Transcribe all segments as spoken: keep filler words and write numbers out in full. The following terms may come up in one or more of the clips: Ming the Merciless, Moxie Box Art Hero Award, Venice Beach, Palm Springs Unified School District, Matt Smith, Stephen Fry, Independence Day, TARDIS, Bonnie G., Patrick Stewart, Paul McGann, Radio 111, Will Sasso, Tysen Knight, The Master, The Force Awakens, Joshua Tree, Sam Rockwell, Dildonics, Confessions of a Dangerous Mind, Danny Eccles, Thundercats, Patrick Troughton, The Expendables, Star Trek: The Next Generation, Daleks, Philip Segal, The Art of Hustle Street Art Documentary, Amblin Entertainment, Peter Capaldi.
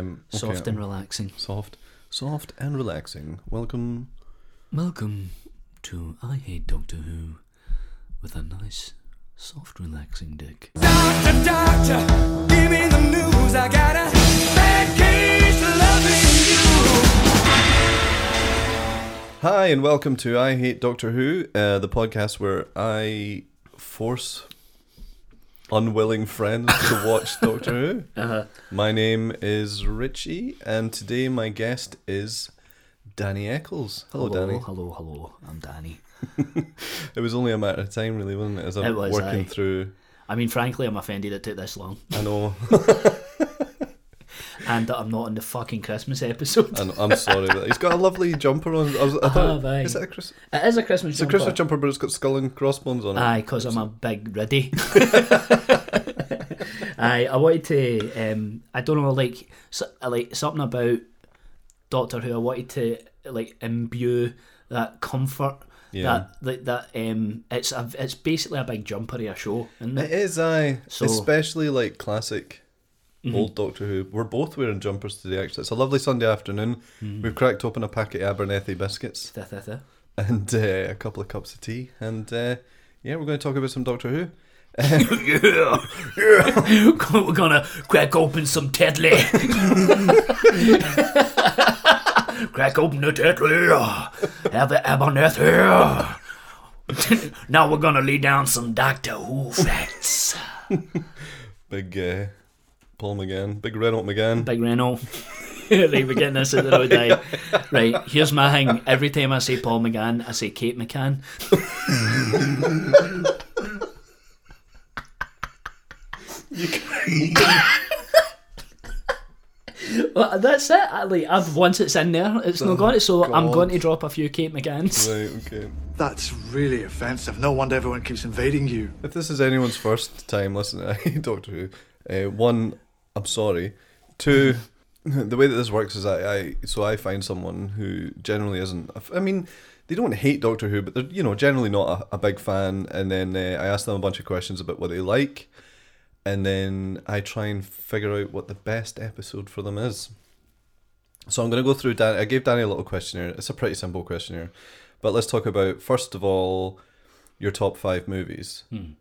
Um, okay. Soft and relaxing. Soft, soft and relaxing. Welcome, welcome to I Hate Doctor Who with a nice, soft, relaxing dick. Doctor, doctor, give me the news. I got a bad case of loving you. Hi and welcome to I Hate Doctor Who, uh, the podcast where I force unwilling friends to watch Doctor Who. Uh-huh. My name is Richie, and today my guest is Danny Eccles. Hello, hello Danny. Hello, hello. I'm Danny. It was only a matter of time, really, wasn't it? As I'm it was, working I. through. I mean, frankly, I'm offended it took this long. I know. And that I'm not in the fucking Christmas episode. I know, I'm sorry. He's got a lovely jumper on. I was, I thought, oh, is that a Christmas? It is a Christmas. It's jumper. It's a Christmas jumper, but it's got skull and crossbones on it. Aye, because I'm a big riddy. Aye, I wanted to. Um, I don't know, like, so, like something about Doctor Who. I wanted to like imbue that comfort. Yeah. That that um, it's a, it's basically a big jumpery a show, isn't it? It is. Aye, so, especially like classic. Mm-hmm. Old Doctor Who. We're both wearing jumpers today, actually. It's a lovely Sunday afternoon. Mm-hmm. We've cracked open a packet of Abernethy biscuits and uh, a couple of cups of tea. And uh, yeah, we're going to talk about some Doctor Who. yeah, yeah. We're going to crack open some Tetley. Crack open the Tetley. Have the Abernethy. Now we're going to lay down some Doctor Who facts. Big uh, Paul McGann. Big Renault McGann. Big Renault. Right, we're getting this out the road, aye. Right, here's my thing. Every time I say Paul McGann, I say Kate McCann. You can... Well, that's it. I, like, I've, once it's in there, it's oh, not gone. So God. I'm going to drop a few Kate McCanns. Right, okay. That's really offensive. No wonder everyone keeps invading you. If this is anyone's first time listening to Doctor Who, uh, one... I'm sorry. Two, the way that this works is I, I so I find someone who generally isn't. I mean, they don't hate Doctor Who, but they're, you know, generally not a, a big fan. And then uh, I ask them a bunch of questions about what they like, and then I try and figure out what the best episode for them is. So I'm going to go through. Dan- I gave Danny a little questionnaire. It's a pretty simple questionnaire, but let's talk about first of all your top five movies. Hmm.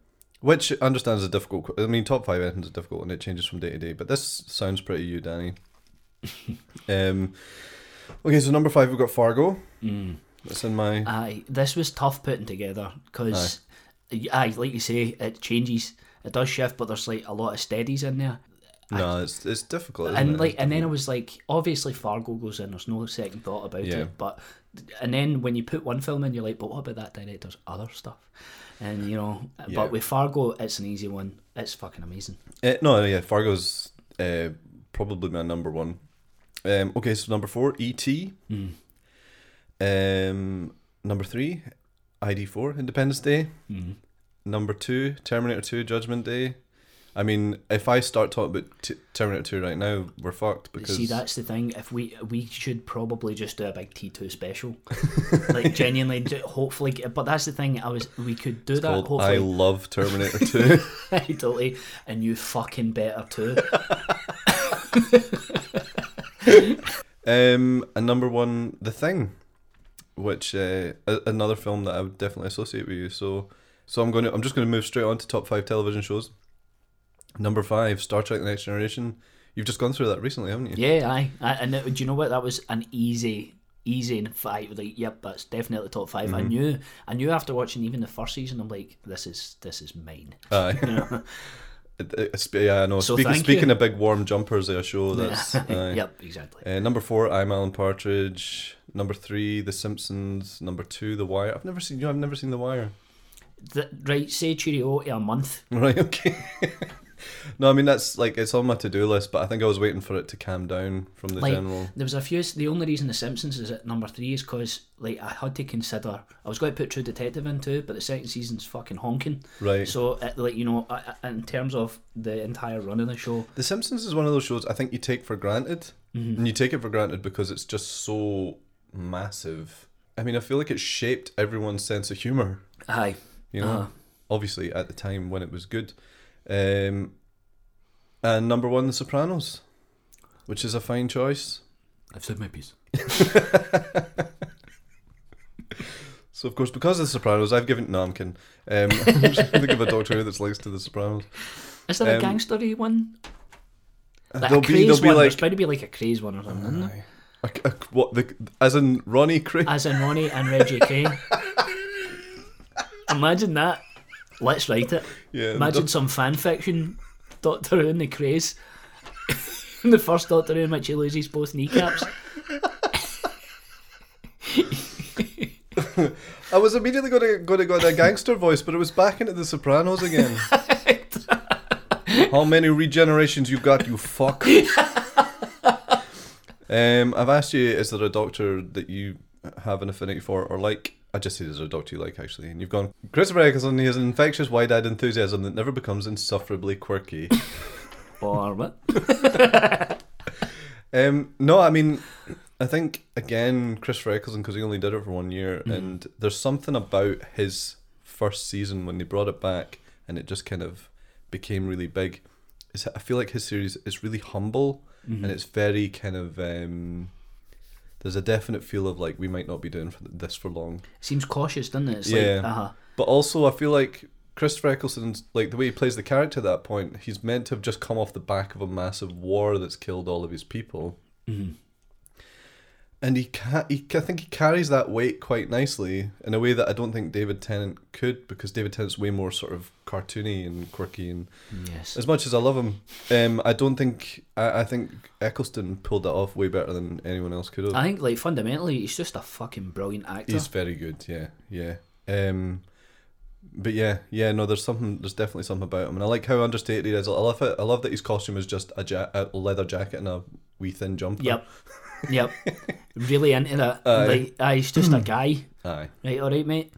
Which understands a difficult. I mean, top five ends is difficult, and it changes from day to day. But this sounds pretty you, Danny. um, okay, so number five, we've got Fargo. Mm. That's in my. Aye, this was tough putting together because, aye. aye, like you say, it changes. It does shift, but there's like a lot of steadies in there. No, I, it's it's difficult. Isn't and it? like, and then I was like, obviously Fargo goes in. There's no second thought about yeah. it. But and then when you put one film in, you're like, but what about that director's other stuff? And you know, yeah. but with Fargo, it's an easy one. It's fucking amazing. Uh, no, yeah, Fargo's uh, probably my number one. Um, okay, so number four, E T Mm. Um, number three, I D four, Independence Day. Mm. Number two, Terminator two, Judgment Day. I mean, if I start talking about t- Terminator two right now, we're fucked because... See, that's the thing. If we we should probably just do a big T two special. Like, genuinely, hopefully... But that's the thing. I was we could do it's that, hopefully. I love Terminator two. I totally. And you fucking better too. um, and number one, The Thing, which uh, another film that I would definitely associate with you. So, so I'm going to, I'm just going to move straight on to top five television shows. Number five, Star Trek The Next Generation. You've just gone through that recently, haven't you? Yeah, aye. I, and it, do you know what? That was an easy, easy five. Like, yep, that's definitely top five. Mm-hmm. I knew I knew after watching even the first season, I'm like, this is this is mine. Aye. You know? it, it, yeah, I know. So Speak, speaking you. of big warm jumpers, a show that's... aye. Yep, exactly. Uh, number four, I'm Alan Partridge. Number three, The Simpsons. Number two, The Wire. I've never seen, you know, I've never seen The Wire. The, right, say cheerio to a month. Right, okay. No, I mean, that's like, it's on my to-do list, but I think I was waiting for it to calm down from the like, general. There was a few, the only reason The Simpsons is at number three is because, like, I had to consider, I was going to put True Detective in too, but the second season's fucking honking. Right. So, it, like, you know, I, I, in terms of the entire run of the show. The Simpsons is one of those shows I think you take for granted, mm-hmm. and you take it for granted because it's just so massive. I mean, I feel like it shaped everyone's sense of humour. Aye. You know, uh-huh. obviously at the time when it was good. Um, and number one, The Sopranos. which is a fine choice. I've said my piece. So, of course, because of The Sopranos, I've given... No, I'm kidding. Um, I'm just going to give a Doctor Who that's linked to The Sopranos. Is there um, a gangstery one? Like a craze be, one. Like, there's bound to be like a craze one or something, isn't there? A, a, what, the, as in Ronnie Cray? As in Ronnie and Reggie Cray. Imagine that. Let's write it. Yeah, imagine some fan fiction Doctor Who in the craze. The first Doctor Who in which he loses both kneecaps. I was immediately going to, going to go to a gangster voice, but it was back into The Sopranos again. How many regenerations you got, you fuck? um, I've asked you, is there a doctor that you have an affinity for or like? I just said, is there a doctor you like, actually? And you've gone, Christopher Eccleston, he has an infectious, wide-eyed enthusiasm that never becomes insufferably quirky. Or what? um, no, I mean... I think, again, Christopher Eccleston, because he only did it for one year, mm-hmm. and there's something about his first season when they brought it back and it just kind of became really big. It's, I feel like his series is really humble, mm-hmm. and it's very kind of... Um, there's a definite feel of, like, we might not be doing this for long. It seems cautious, doesn't it? It's yeah. Like, uh-huh. But also, I feel like Christopher Eccleston's, like, the way he plays the character at that point, he's meant to have just come off the back of a massive war that's killed all of his people. Mm-hmm. And he, ca- he, I think he carries that weight quite nicely in a way that I don't think David Tennant could, because David Tennant's way more sort of cartoony and quirky. And yes. As much as I love him, um, I don't think I, I think Eccleston pulled that off way better than anyone else could have. I think, like, fundamentally, he's just a fucking brilliant actor. He's very good. Yeah, yeah. Um, but yeah, yeah. No, there's something. There's definitely something about him, and I like how understated he is. I love it. I love that his costume is just a, ja- a leather jacket and a wee thin jumper. Yep. Yep, really into that. Aye. Like, aye, he's just a guy. Aye. Right, all right, mate.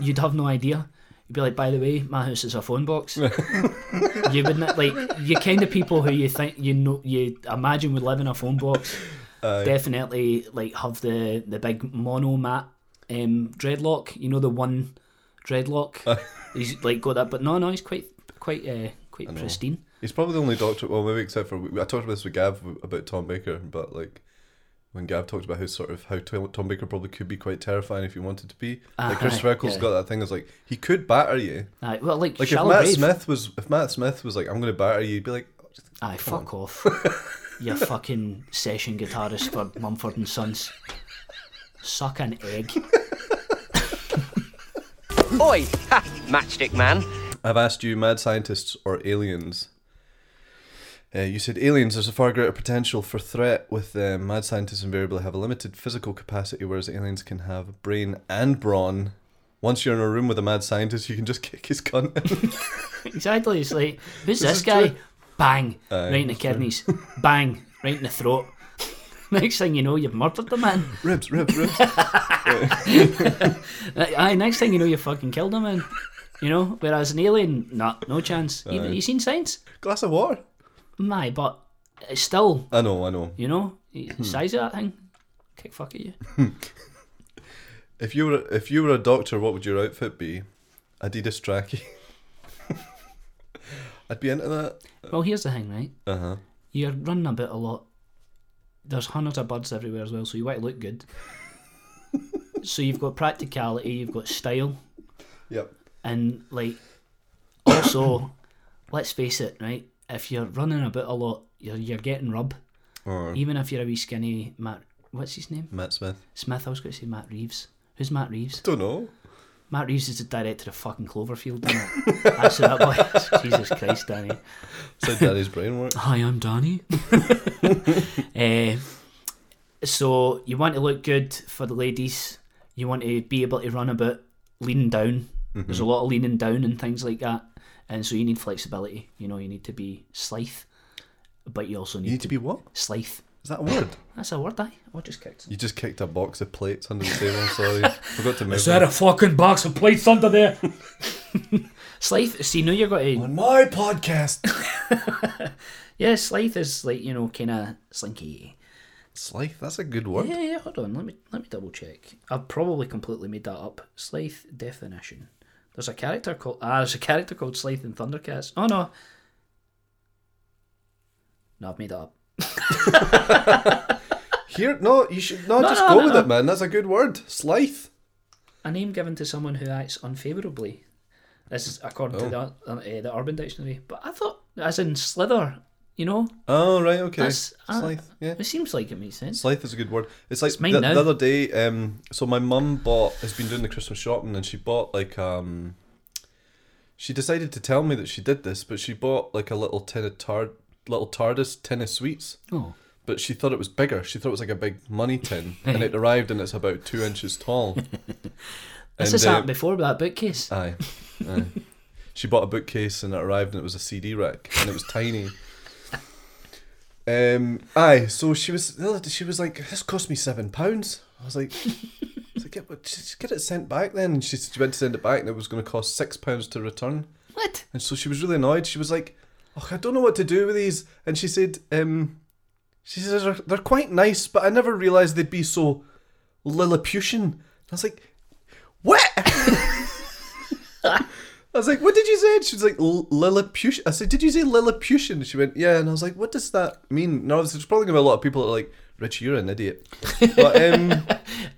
You'd have no idea. You'd be like, by the way, my house is a phone box. You wouldn't, like, you kind of people who you think you know, you imagine would live in a phone box. Aye. Definitely, like, have the the big mono mat um, dreadlock. You know, the one dreadlock. Aye. He's like got that, but no, no, he's quite quite uh, quite pristine. He's probably the only doctor. Well, maybe except for I talked about this with Gav about Tom Baker, but like. When Gav talked about how sort of how Tom Baker probably could be quite terrifying if he wanted to be, uh, like Christopher Eccleston's yeah. got that thing as like he could batter you. Aye, well, like, like if Matt brave. Smith was if Matt Smith was like I'm going to batter you, he'd be like, oh, aye, fuck on. Off, you fucking session guitarist for Mumford and Sons, suck an egg. Oi, ha, matchstick man. I've asked you, mad scientists or aliens. Uh, you said aliens, there's a far greater potential for threat with them. Mad scientists invariably have a limited physical capacity, whereas aliens can have brain and brawn. Once you're in a room with a mad scientist, you can just kick his cunt in. Exactly. It's like, who's this, this guy? True. Bang. Aye, right in the kidneys. True. Bang. Right in the throat. Next thing you know, you've murdered the man. Ribs, ribs, ribs. Aye, next thing you know, you fucking killed the man. You know, whereas an alien, nah, no chance. You, you seen Science? Glass of water. My, but it's still. I know, I know. You know, the size of that thing, kick fuck at you. if you were, if you were a doctor, what would your outfit be? Adidas trackie. I'd be into that. Well, here's the thing, right? Uh huh. You're running about a lot. There's hundreds of birds everywhere as well, so you want to look good. So you've got practicality, you've got style. Yep. And like, also, let's face it, right? If you're running about a lot, you're you're getting rub. Or even if you're a wee skinny Matt, what's his name? Matt Smith. Smith, I was going to say Matt Reeves. Who's Matt Reeves? Don't know. Matt Reeves is the director of fucking Cloverfield, isn't it? Actually, that boy. Jesus Christ, Danny. So Danny's brain work. Hi, I'm Danny. uh, so you want to look good for the ladies. You want to be able to run about leaning down. Mm-hmm. There's a lot of leaning down and things like that. And so you need flexibility. You know, you need to be Slythe, but you also need, you need to, to be what? Slythe. Is that a word? That's a word, aye. I just kicked something. You just kicked a box of plates under the table. I'm sorry. Forgot to move. Is that a fucking box of plates under there? Slythe, see, now you're going to... On my podcast. Yeah, Slythe is like, you know, kind of slinky. Slythe, that's a good word. Yeah, yeah, hold on. Let me, let me double check. I've probably completely made that up. Slythe definition. There's a character called ah, there's a character called Slythe in Thundercats. Oh no, no, I've made that up. Here, no, you should no, no just no, go no, with no. it, man. That's a good word. Slythe. A name given to someone who acts unfavourably. This is according oh. to the uh, the Urban Dictionary. But I thought, as in slither, you know? Oh, right, okay. That's, Slythe, uh, yeah. It seems like it makes sense. Slythe is a good word. It's like it's mine the, now. the other day, um, so my mum bought, has been doing the Christmas shopping, and she bought like, um, she decided to tell me that she did this, but she bought like a little tin of tar- little TARDIS tin of sweets. Oh. But she thought it was bigger. She thought it was like a big money tin, and it arrived and it's about two inches tall. This has uh, happened before with that bookcase. Aye, aye. She bought a bookcase and it arrived and it was a C D rack and it was tiny. Um, aye, so she was she was like, this cost me seven pounds. I was like, I was like, yeah, just get it sent back then. And she, she went to send it back and it was going to cost six pounds to return. What? And so she was really annoyed. She was like, oh, I don't know what to do with these. And she said, um, she says they're, they're quite nice, but I never realised they'd be so Lilliputian. And I was like, what? I was like, what did you say? And she was like, Lilliputian. I said, did you say Lilliputian? She went, yeah. And I was like, what does that mean? Now, there's probably going to be a lot of people that are like, Rich, you're an idiot. But um,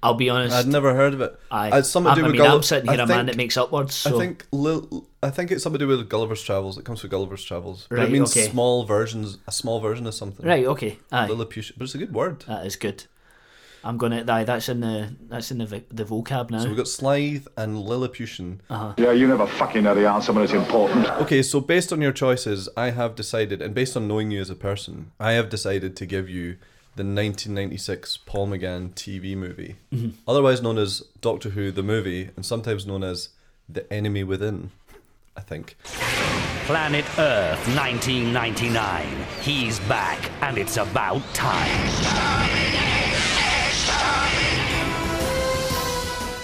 I'll be honest, I'd never heard of it. I, it's something to do I with mean, Gulli- I'm sitting here I a think, man that makes up words. So. I think Lil- I think it's something to do with Gulliver's Travels. It comes from Gulliver's Travels. But right, it means okay. small versions, a small version of something. Right, okay. Aye. Lilliputian. But it's a good word. That is good. I'm gonna. Aye, that's in the that's in the the vocab now. So we've got Slythe and Lilliputian. Uh-huh. Yeah, you never fucking know the answer when it's important. Okay, so based on your choices, I have decided, and based on knowing you as a person, I have decided to give you the nineteen ninety-six Paul McGann T V movie, mm-hmm. otherwise known as Doctor Who the movie, and sometimes known as The Enemy Within, I think. Planet Earth, nineteen ninety-nine. He's back, and it's about time.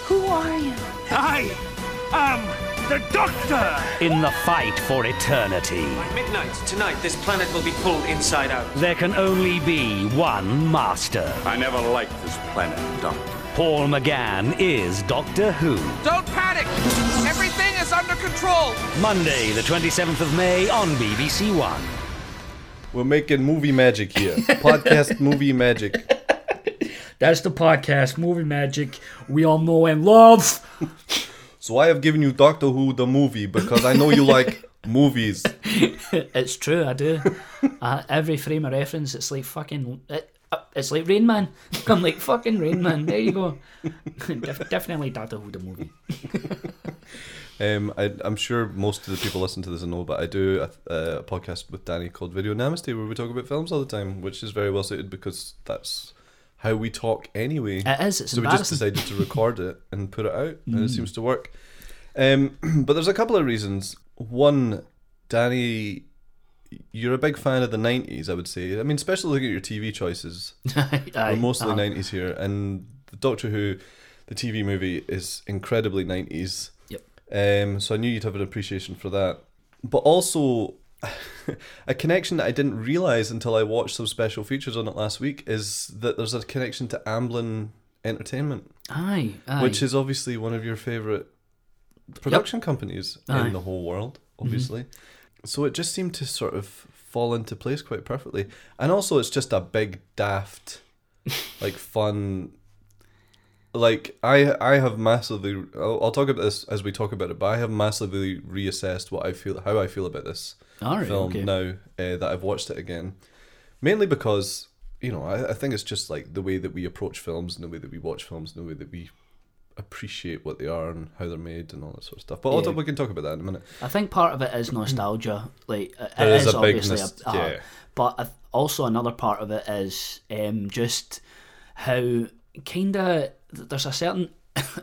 Who are you? I am the Doctor! In the fight for eternity. By midnight tonight, this planet will be pulled inside out. There can only be one Master. I never liked this planet, Doctor. Paul McGann is Doctor Who. Don't panic! Everything is under control! Monday, the twenty-seventh of May on B B C One. We're making movie magic here. Podcast movie magic. That's the podcast, movie magic. We all know and love. So I have given you Doctor Who the movie because I know you like movies. It's true, I do. Uh, every frame of reference, it's like fucking... It, it's like Rain Man. I'm like, fucking Rain Man, there you go. De- definitely Doctor Who the movie. um, I, I'm sure most of the people listen to this and know, but I do a, a podcast with Danny called Video Namaste where we talk about films all the time, which is very well suited because that's... how we talk anyway. It is, it's so we just decided to record it and put it out, and mm. it seems to work. Um, but there's a couple of reasons. One, Danny, you're a big fan of the nineties, I would say. I mean, especially looking at your T V choices. We're mostly um. nineties here, and the Doctor Who, the T V movie, is incredibly nineties. Yep. Um, so I knew you'd have an appreciation for that. But also... a connection that I didn't realise until I watched some special features on it last week is that there's a connection to Amblin Entertainment. Aye, aye. Which is obviously one of your favourite production yep. companies aye. in the whole world, obviously. Mm-hmm. So it just seemed to sort of fall into place quite perfectly. And also it's just a big, daft, like fun... Like, I I have massively... I'll, I'll talk about this as we talk about it, but I have massively reassessed what I feel, how I feel about this right, film okay. now uh, that I've watched it again. Mainly because, you know, I, I think it's just, like, the way that we approach films and the way that we watch films and the way that we appreciate what they are and how they're made and all that sort of stuff. But yeah. I'll, we can talk about that in a minute. I think part of it is nostalgia. Like, it, it is, is a obviously... Bigness, a, a, yeah. But also another part of it is um, just how kind of... There's a certain,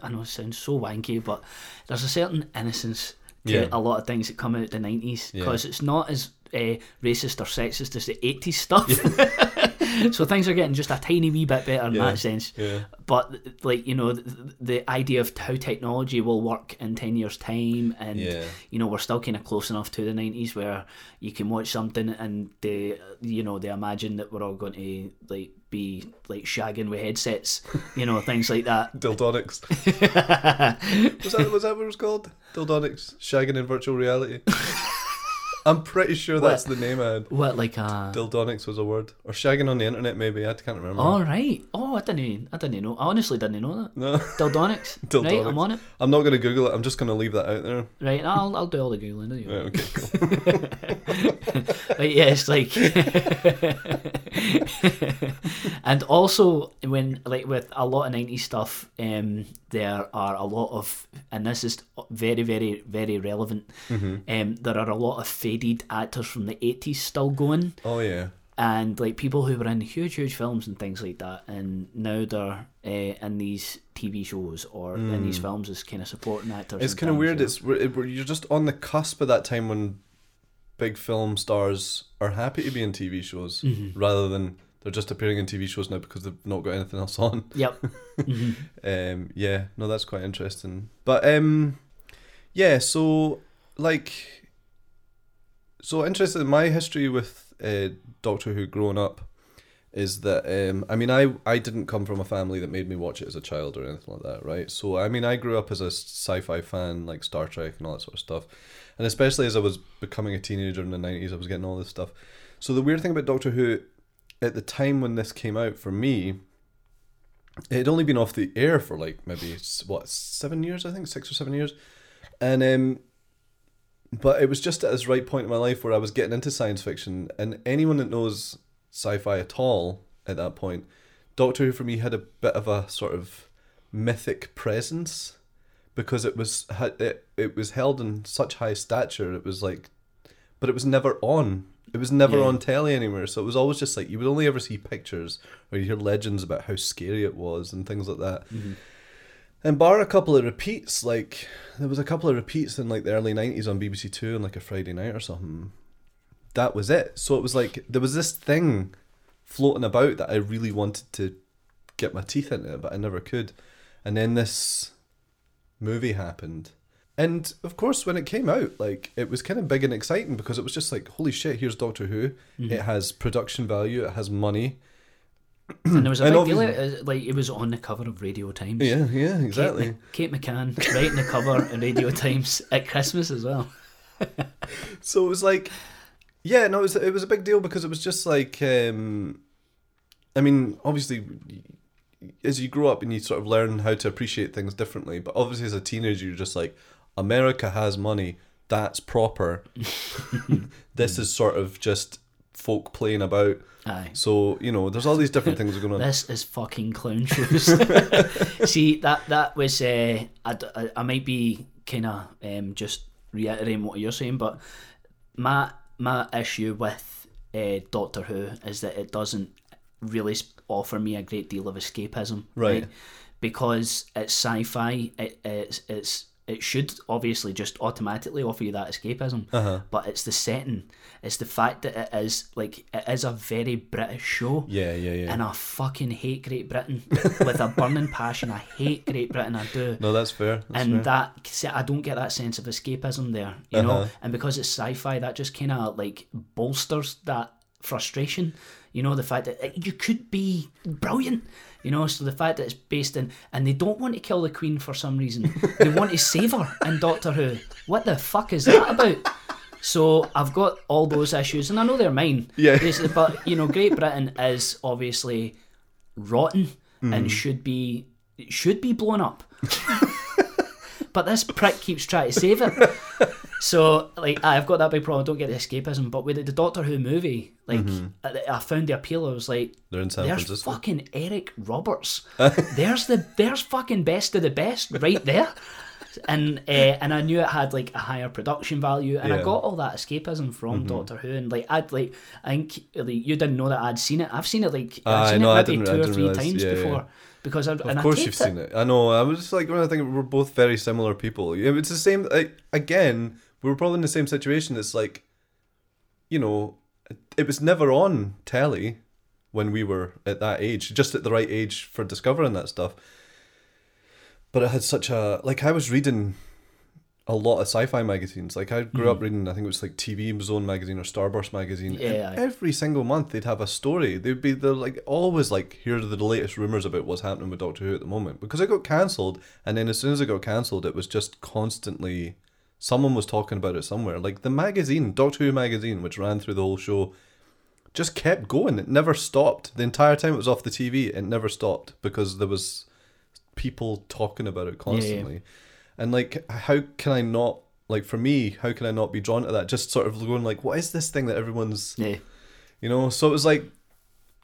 I know it sounds so wanky, but there's a certain innocence to yeah. a lot of things that come out of the nineties because yeah. it's not as uh, racist or sexist as the eighties stuff. Yeah. So things are getting just a tiny wee bit better in yeah. that sense. Yeah. But, like, you know, the, the idea of how technology will work in ten years' time, and, yeah. you know, we're still kind of close enough to the nineties where you can watch something and they, you know, they imagine that we're all going to, like, be like shagging with headsets, you know, things like that. Dildonics. was, that, was that what it was called? Dildonics, shagging in virtual reality. I'm pretty sure what, that's the name I had. What, like a... Dildonics was a word. Or shagging on the internet, maybe. I can't remember. Oh, right. Oh, I didn't I didn't know. I honestly didn't know that. No. Dildonics. Dildonics. Right, I'm on it. I'm not going to Google it. I'm just going to leave that out there. Right, I'll I'll do all the Googling, don't you? Right, okay, cool. Right, yeah, it's like... And also, when like with a lot of nineties stuff, um, there are a lot of... And this is very, very, very relevant. Mm-hmm. Um, there are a lot of faded actors from the eighties still going. Oh, yeah. And like people who were in huge, huge films and things like that, and now they're uh, in these T V shows or mm. in these films as kind of supporting actors. It's kind of weird. Yeah. It's you're just on the cusp of that time when big film stars are happy to be in T V shows mm-hmm. rather than they're just appearing in T V shows now because they've not got anything else on. Yep. Mm-hmm. um, yeah. No, that's quite interesting. But um, yeah. So like. So interested in my history with uh, Doctor Who growing up is that, um, I mean, I, I didn't come from a family that made me watch it as a child or anything like that, right? So, I mean, I grew up as a sci-fi fan, like Star Trek and all that sort of stuff. And especially as I was becoming a teenager in the nineties, I was getting all this stuff. So the weird thing about Doctor Who, at the time when this came out for me, it had only been off the air for like maybe, what, seven years, I think, six or seven years. And, um... But it was just at this right point in my life where I was getting into science fiction, and anyone that knows sci-fi at all at that point, Doctor Who for me had a bit of a sort of mythic presence because it was it, it was held in such high stature. It was like, but it was never on. It was never yeah. on telly anywhere. So it was always just like you would only ever see pictures or you hear legends about how scary it was and things like that. Mm-hmm. And bar a couple of repeats, like, there was a couple of repeats in, like, the early nineties on B B C Two on, like, a Friday night or something. That was it. So it was, like, there was this thing floating about that I really wanted to get my teeth into, but I never could. And then this movie happened. And, of course, when it came out, like, it was kind of big and exciting because it was just like, holy shit, here's Doctor Who. Mm-hmm. It has production value. It has money. And there was a and big deal, it, like it was on the cover of Radio Times. Yeah, yeah, exactly. Kate, Ma- Kate McCann right in the cover of Radio Times at Christmas as well. So it was like, yeah, no, it was it was a big deal because it was just like, um, I mean, obviously, as you grow up and you sort of learn how to appreciate things differently, but obviously as a teenager you're just like, America has money, that's proper. This is sort of just folk playing about. Aye. So, you know, there's all these different things going on. This is fucking clown shows. See, that that was, uh, I, I, I might be kind of um, just reiterating what you're saying, but my, my issue with uh, Doctor Who is that it doesn't really offer me a great deal of escapism. Right. Right? Because it's sci-fi, it, it's it's... It should obviously just automatically offer you that escapism, uh-huh. but it's the setting. It's the fact that it is like it is a very British show. Yeah, yeah, yeah. And I fucking hate Great Britain with a burning passion. I hate Great Britain. I do. No, that's fair. That's and fair. that I don't get that sense of escapism there, you uh-huh. know. And because it's sci-fi, that just kind of like bolsters that frustration. You know, the fact that you could be brilliant. You know, so the fact that it's based in... And they don't want to kill the Queen for some reason. They want to save her in Doctor Who. What the fuck is that about? So I've got all those issues, and I know they're mine. Yeah. But, you know, Great Britain is obviously rotten mm. and should be should be blown up. But this prick keeps trying to save it. So, like, I've got that big problem. I don't get the escapism. But with the Doctor Who movie, like, mm-hmm. I, I found the appeal. I was like, they're in San there's Francisco. Fucking Eric Roberts. there's the there's fucking best of the best right there. And uh, and I knew it had, like, a higher production value. And yeah. I got all that escapism from mm-hmm. Doctor Who. And, like, I'd, like, I think like, you didn't know that I'd seen it. I've seen it, like, uh, I've seen no, it maybe two or three realize. times yeah, before. Yeah. Because I, of and course I you've it. seen it. I know. I was just like, when I think we're both very similar people. It's the same, like, again... We were probably in the same situation. It's like, you know, it was never on telly when we were at that age, just at the right age for discovering that stuff. But it had such a, like, I was reading a lot of sci-fi magazines. Like, I grew mm. up reading, I think it was like T V Zone magazine or Starburst magazine. Yeah. And every single month they'd have a story. They'd be, they're like, always like, here are the latest rumours about what's happening with Doctor Who at the moment. Because it got cancelled. And then as soon as it got cancelled, it was just constantly... Someone was talking about it somewhere. Like the magazine, Doctor Who magazine, which ran through the whole show, just kept going. It never stopped. The entire time it was off the T V, it never stopped because there was people talking about it constantly. Yeah, yeah. And like, how can I not, like for me, how can I not be drawn to that? Just sort of going like, what is this thing that everyone's, yeah. you know? So it was like,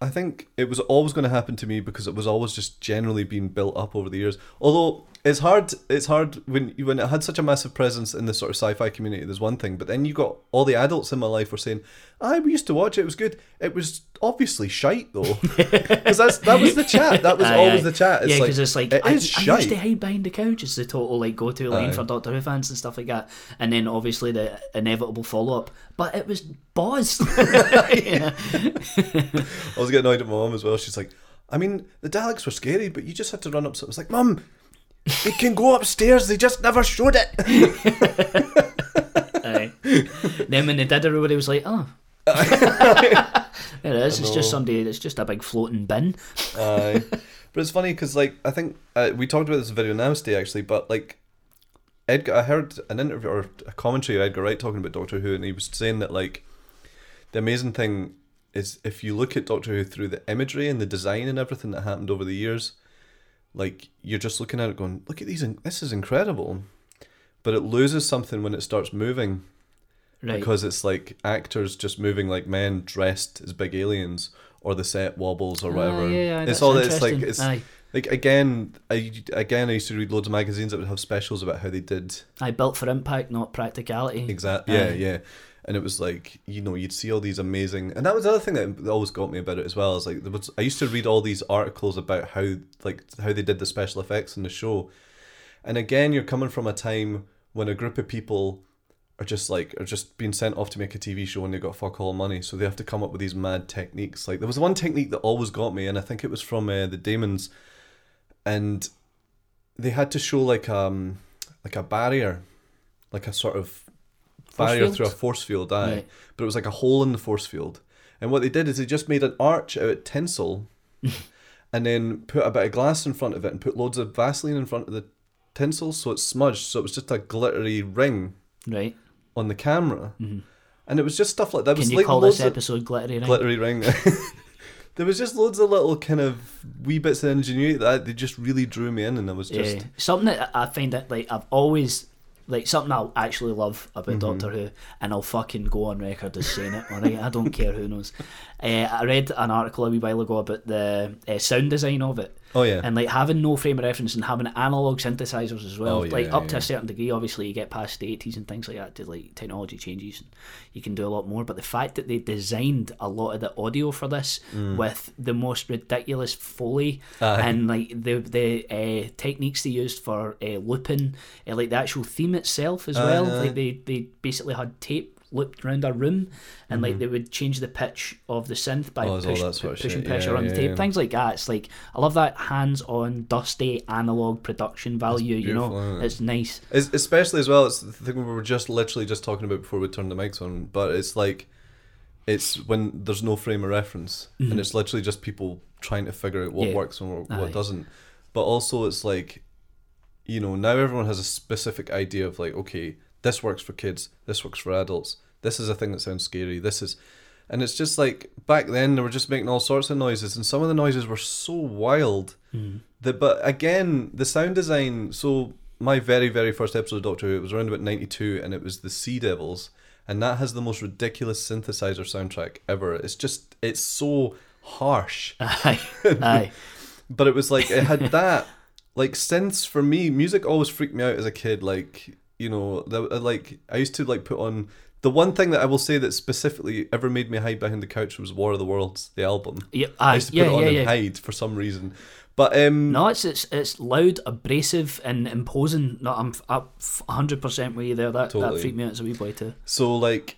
I think it was always going to happen to me because it was always just generally being built up over the years. Although it's hard, it's hard when when it had such a massive presence in the sort of sci-fi community. There's one thing, but then you got all the adults in my life were saying, "I we used to watch it. It was good. It was obviously shite though." Because that's that was the chat. That was aye, always aye. the chat. It's yeah, because like, it's like it I, is I, shite. I used to hide behind the couch as the total like go-to line aye. for Doctor Who fans and stuff like that. And then obviously the inevitable follow-up, but it was Boz. I was getting annoyed at my mum as well. She's like, "I mean, the Daleks were scary, but you just had to run up." So it was like, "Mum, they can go upstairs, they just never showed it." Aye. Then when they did, everybody was like, oh. There it is, it's just somebody, it's just a big floating bin. Aye. But it's funny because, like, I think uh, we talked about this in Video Now today, actually, but, like, Edgar, I heard an interview or a commentary of Edgar Wright talking about Doctor Who, and he was saying that, like, the amazing thing is if you look at Doctor Who through the imagery and the design and everything that happened over the years, like, you're just looking at it going, look at these, this is incredible. But it loses something when it starts moving. Right. Because it's like actors just moving like men dressed as big aliens, or the set wobbles or whatever. Uh, yeah, yeah, that's it's all that it's like, it's aye. like, again, I, again, I used to read loads of magazines that would have specials about how they did. I built for impact, not practicality. Exactly. Yeah, aye. yeah. And it was like, you know, you'd see all these amazing... And that was the other thing that always got me about it as well. Is like there was, I used to read all these articles about how like how they did the special effects in the show. And again, you're coming from a time when a group of people are just like are just being sent off to make a T V show and they've got fuck all money. So they have to come up with these mad techniques. Like there was one technique that always got me, and I think it was from uh, the Damons. And they had to show like um like a barrier, like a sort of... barrier through a force field, aye. Right. But it was like a hole in the force field. And what they did is they just made an arch out of tinsel and then put a bit of glass in front of it and put loads of Vaseline in front of the tinsel so it smudged. So it was just a glittery ring right. on the camera. Mm-hmm. And it was just stuff like that. It was Can you like call this episode of... Glittery Ring? Glittery Ring. There was just loads of little kind of wee bits of ingenuity that they just really drew me in, and I was just... Yeah. Something that I find that like I've always... Like, something I'll actually love about mm-hmm. Doctor Who, and I'll fucking go on record as saying it, alright? I don't care who knows. Uh, I read an article a wee while ago about the uh, sound design of it. Oh, yeah. And, like, having no frame of reference and having analogue synthesizers as well. Oh, yeah, like, up yeah. to a certain degree, obviously, you get past the eighties and things like that, to, like, technology changes, and you can do a lot more. But the fact that they designed a lot of the audio for this mm. with the most ridiculous foley uh, and, like, the the uh, techniques they used for uh, looping, uh, like, the actual theme itself as uh, well. Uh, like, they, they basically had tape looped around a room, and mm-hmm. like they would change the pitch of the synth by oh, push, p- pushing shit. pressure yeah, on yeah, the tape, yeah. things like that. It's like I love that hands-on, dusty analog production value. You know, it? it's nice. It's, especially as well, it's the thing we were just literally just talking about before we turned the mics on. But it's like it's when there's no frame of reference, mm-hmm. and it's literally just people trying to figure out what yeah. works and what, what doesn't. But also, it's like, you know, now everyone has a specific idea of like, okay, this works for kids, this works for adults. This is a thing that sounds scary. This is, and it's just like back then they were just making all sorts of noises, and some of the noises were so wild. Mm. That, but again, the sound design. So my very very first episode of Doctor Who, it was around about ninety-two, and it was the Sea Devils, and that has the most ridiculous synthesizer soundtrack ever. It's just it's so harsh. Aye, aye. But it was like it had that like synths for me. Music always freaked me out as a kid. Like you know, the, like I used to like put on. The one thing that I will say that specifically ever made me hide behind the couch was War of the Worlds, the album. Yeah, I, I used to yeah, put it on yeah, and yeah. hide for some reason. But um, no, it's it's it's loud, abrasive, and imposing. No, I'm up one hundred percent with you there. That totally. that freaked me out as a wee boy too. So like,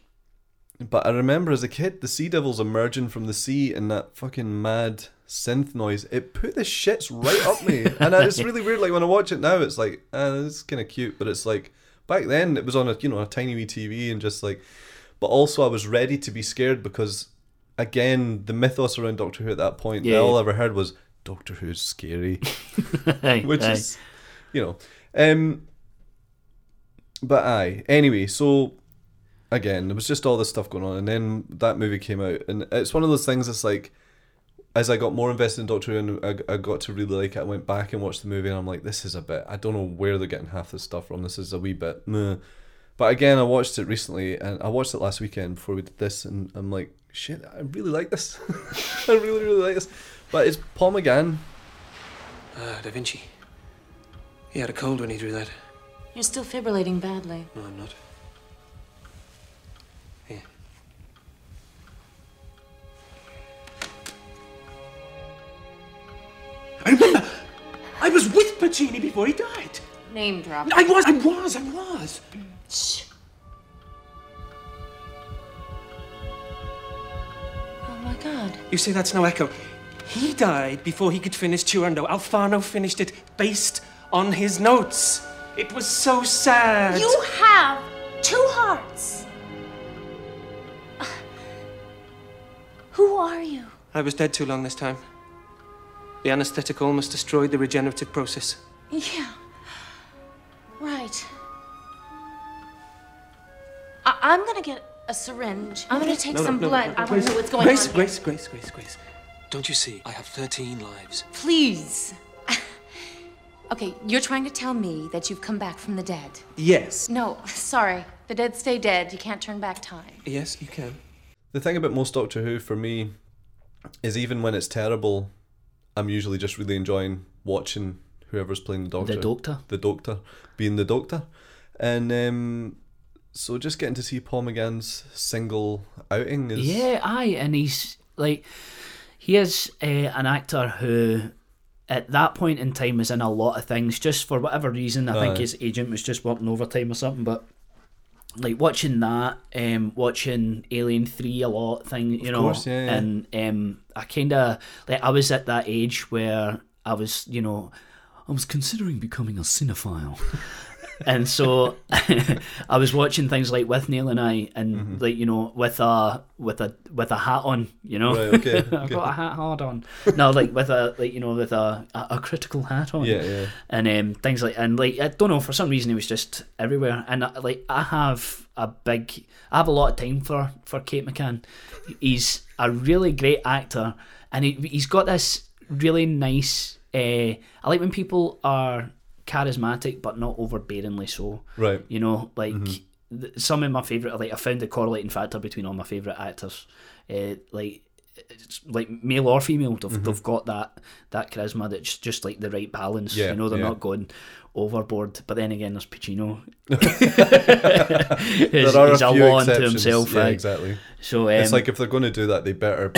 but I remember as a kid, the Sea Devils emerging from the sea and that fucking mad synth noise. It put the shits right up me, and it's really weird. Like when I watch it now, it's like uh, it's kind of cute, but it's like. Back then, it was on a you know a tiny wee T V and just like, but also I was ready to be scared because, again, the mythos around Doctor Who at that point, yeah, all yeah. I ever heard was Doctor Who's scary, which aye. is, you know, um, But aye. Anyway, so again, there was just all this stuff going on, and then that movie came out, and it's one of those things that's like, as I got more invested in Doctor Who and I, I got to really like it, I went back and watched the movie, and I'm like, this is a bit, I don't know where they're getting half this stuff from, this is a wee bit meh. But again, I watched it recently, and I watched it last weekend before we did this, and I'm like, shit, I really like this. I really, really like this. But it's Paul McGann. Uh, Da Vinci. He had a cold when he drew that. You're still fibrillating badly. No, I'm not. Here. I remember! I was with Pacini before he died. Name drop. I was, I was, I was. Shh. Oh my God. You see, that's no echo. He died before he could finish Turandot. Alfano finished it based on his notes. It was so sad. You have two hearts. Uh, who are you? I was dead too long this time. The anesthetic almost destroyed the regenerative process. Yeah. Right. I- I'm gonna get a syringe. I'm gonna take no, no, some no, blood. No, no, no. I wanna know what's going Grace, on. Grace, Grace, Grace, Grace, Grace. Don't you see? I have thirteen lives. Please. Okay, you're trying to tell me that you've come back from the dead. Yes. No, sorry. The dead stay dead. You can't turn back time. Yes, you can. The thing about most Doctor Who for me is even when it's terrible, I'm usually just really enjoying watching whoever's playing the Doctor. The Doctor. The Doctor. Being the Doctor. And um, so just getting to see Paul McGann's single outing is... Yeah, aye, and he's, like, he is uh, an actor who, at that point in time, is in a lot of things, just for whatever reason. I aye. think his agent was just working overtime or something, but, like, watching that, um, watching Alien three a lot, thing, you of know, course, yeah, yeah. and um, I kind of, like, I was at that age where I was, you know... I was considering becoming a cinephile. And so I was watching things like with Neil and I, and mm-hmm. like, you know, with a with a with a hat on, you know. Right, okay, I've okay. got a hat hard on. No, like with a like you know with a, a, a critical hat on. Yeah, yeah. And um, things like and like I don't know, for some reason it was just everywhere. And I, like I have a big, I have a lot of time for for Kate McCann. He's a really great actor, and he he's got this really nice. Uh, I like when people are charismatic but not overbearingly so. Right. You know, like mm-hmm. th- some of my favourite, like I found the correlating factor between all my favourite actors, uh, like it's like male or female, they've, mm-hmm. they've got that that charisma that's just like the right balance. Yeah, you know, they're yeah. not going overboard. But then again, there's Pacino. he's there are he's a, few a law exceptions. Unto himself. Yeah, right? Exactly. So um, it's like if they're going to do that, they better.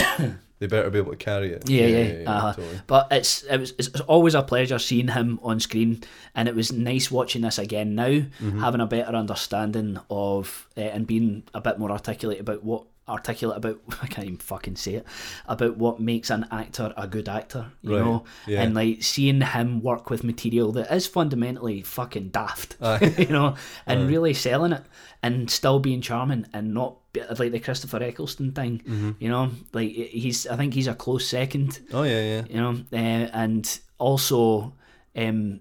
They better be able to carry it. Yeah, yeah. yeah, yeah uh-huh. totally. But it's it was it's always a pleasure seeing him on screen, and it was nice watching this again now, mm-hmm. having a better understanding of uh, and being a bit more articulate about what articulate about I can't even fucking say it about what makes an actor a good actor, you right. know, yeah. and like seeing him work with material that is fundamentally fucking daft, you know, and right. really selling it and still being charming and not. Like the Christopher Eccleston thing, mm-hmm. you know, like he's, I think he's a close second. Oh yeah, yeah. You know, uh, and also, um,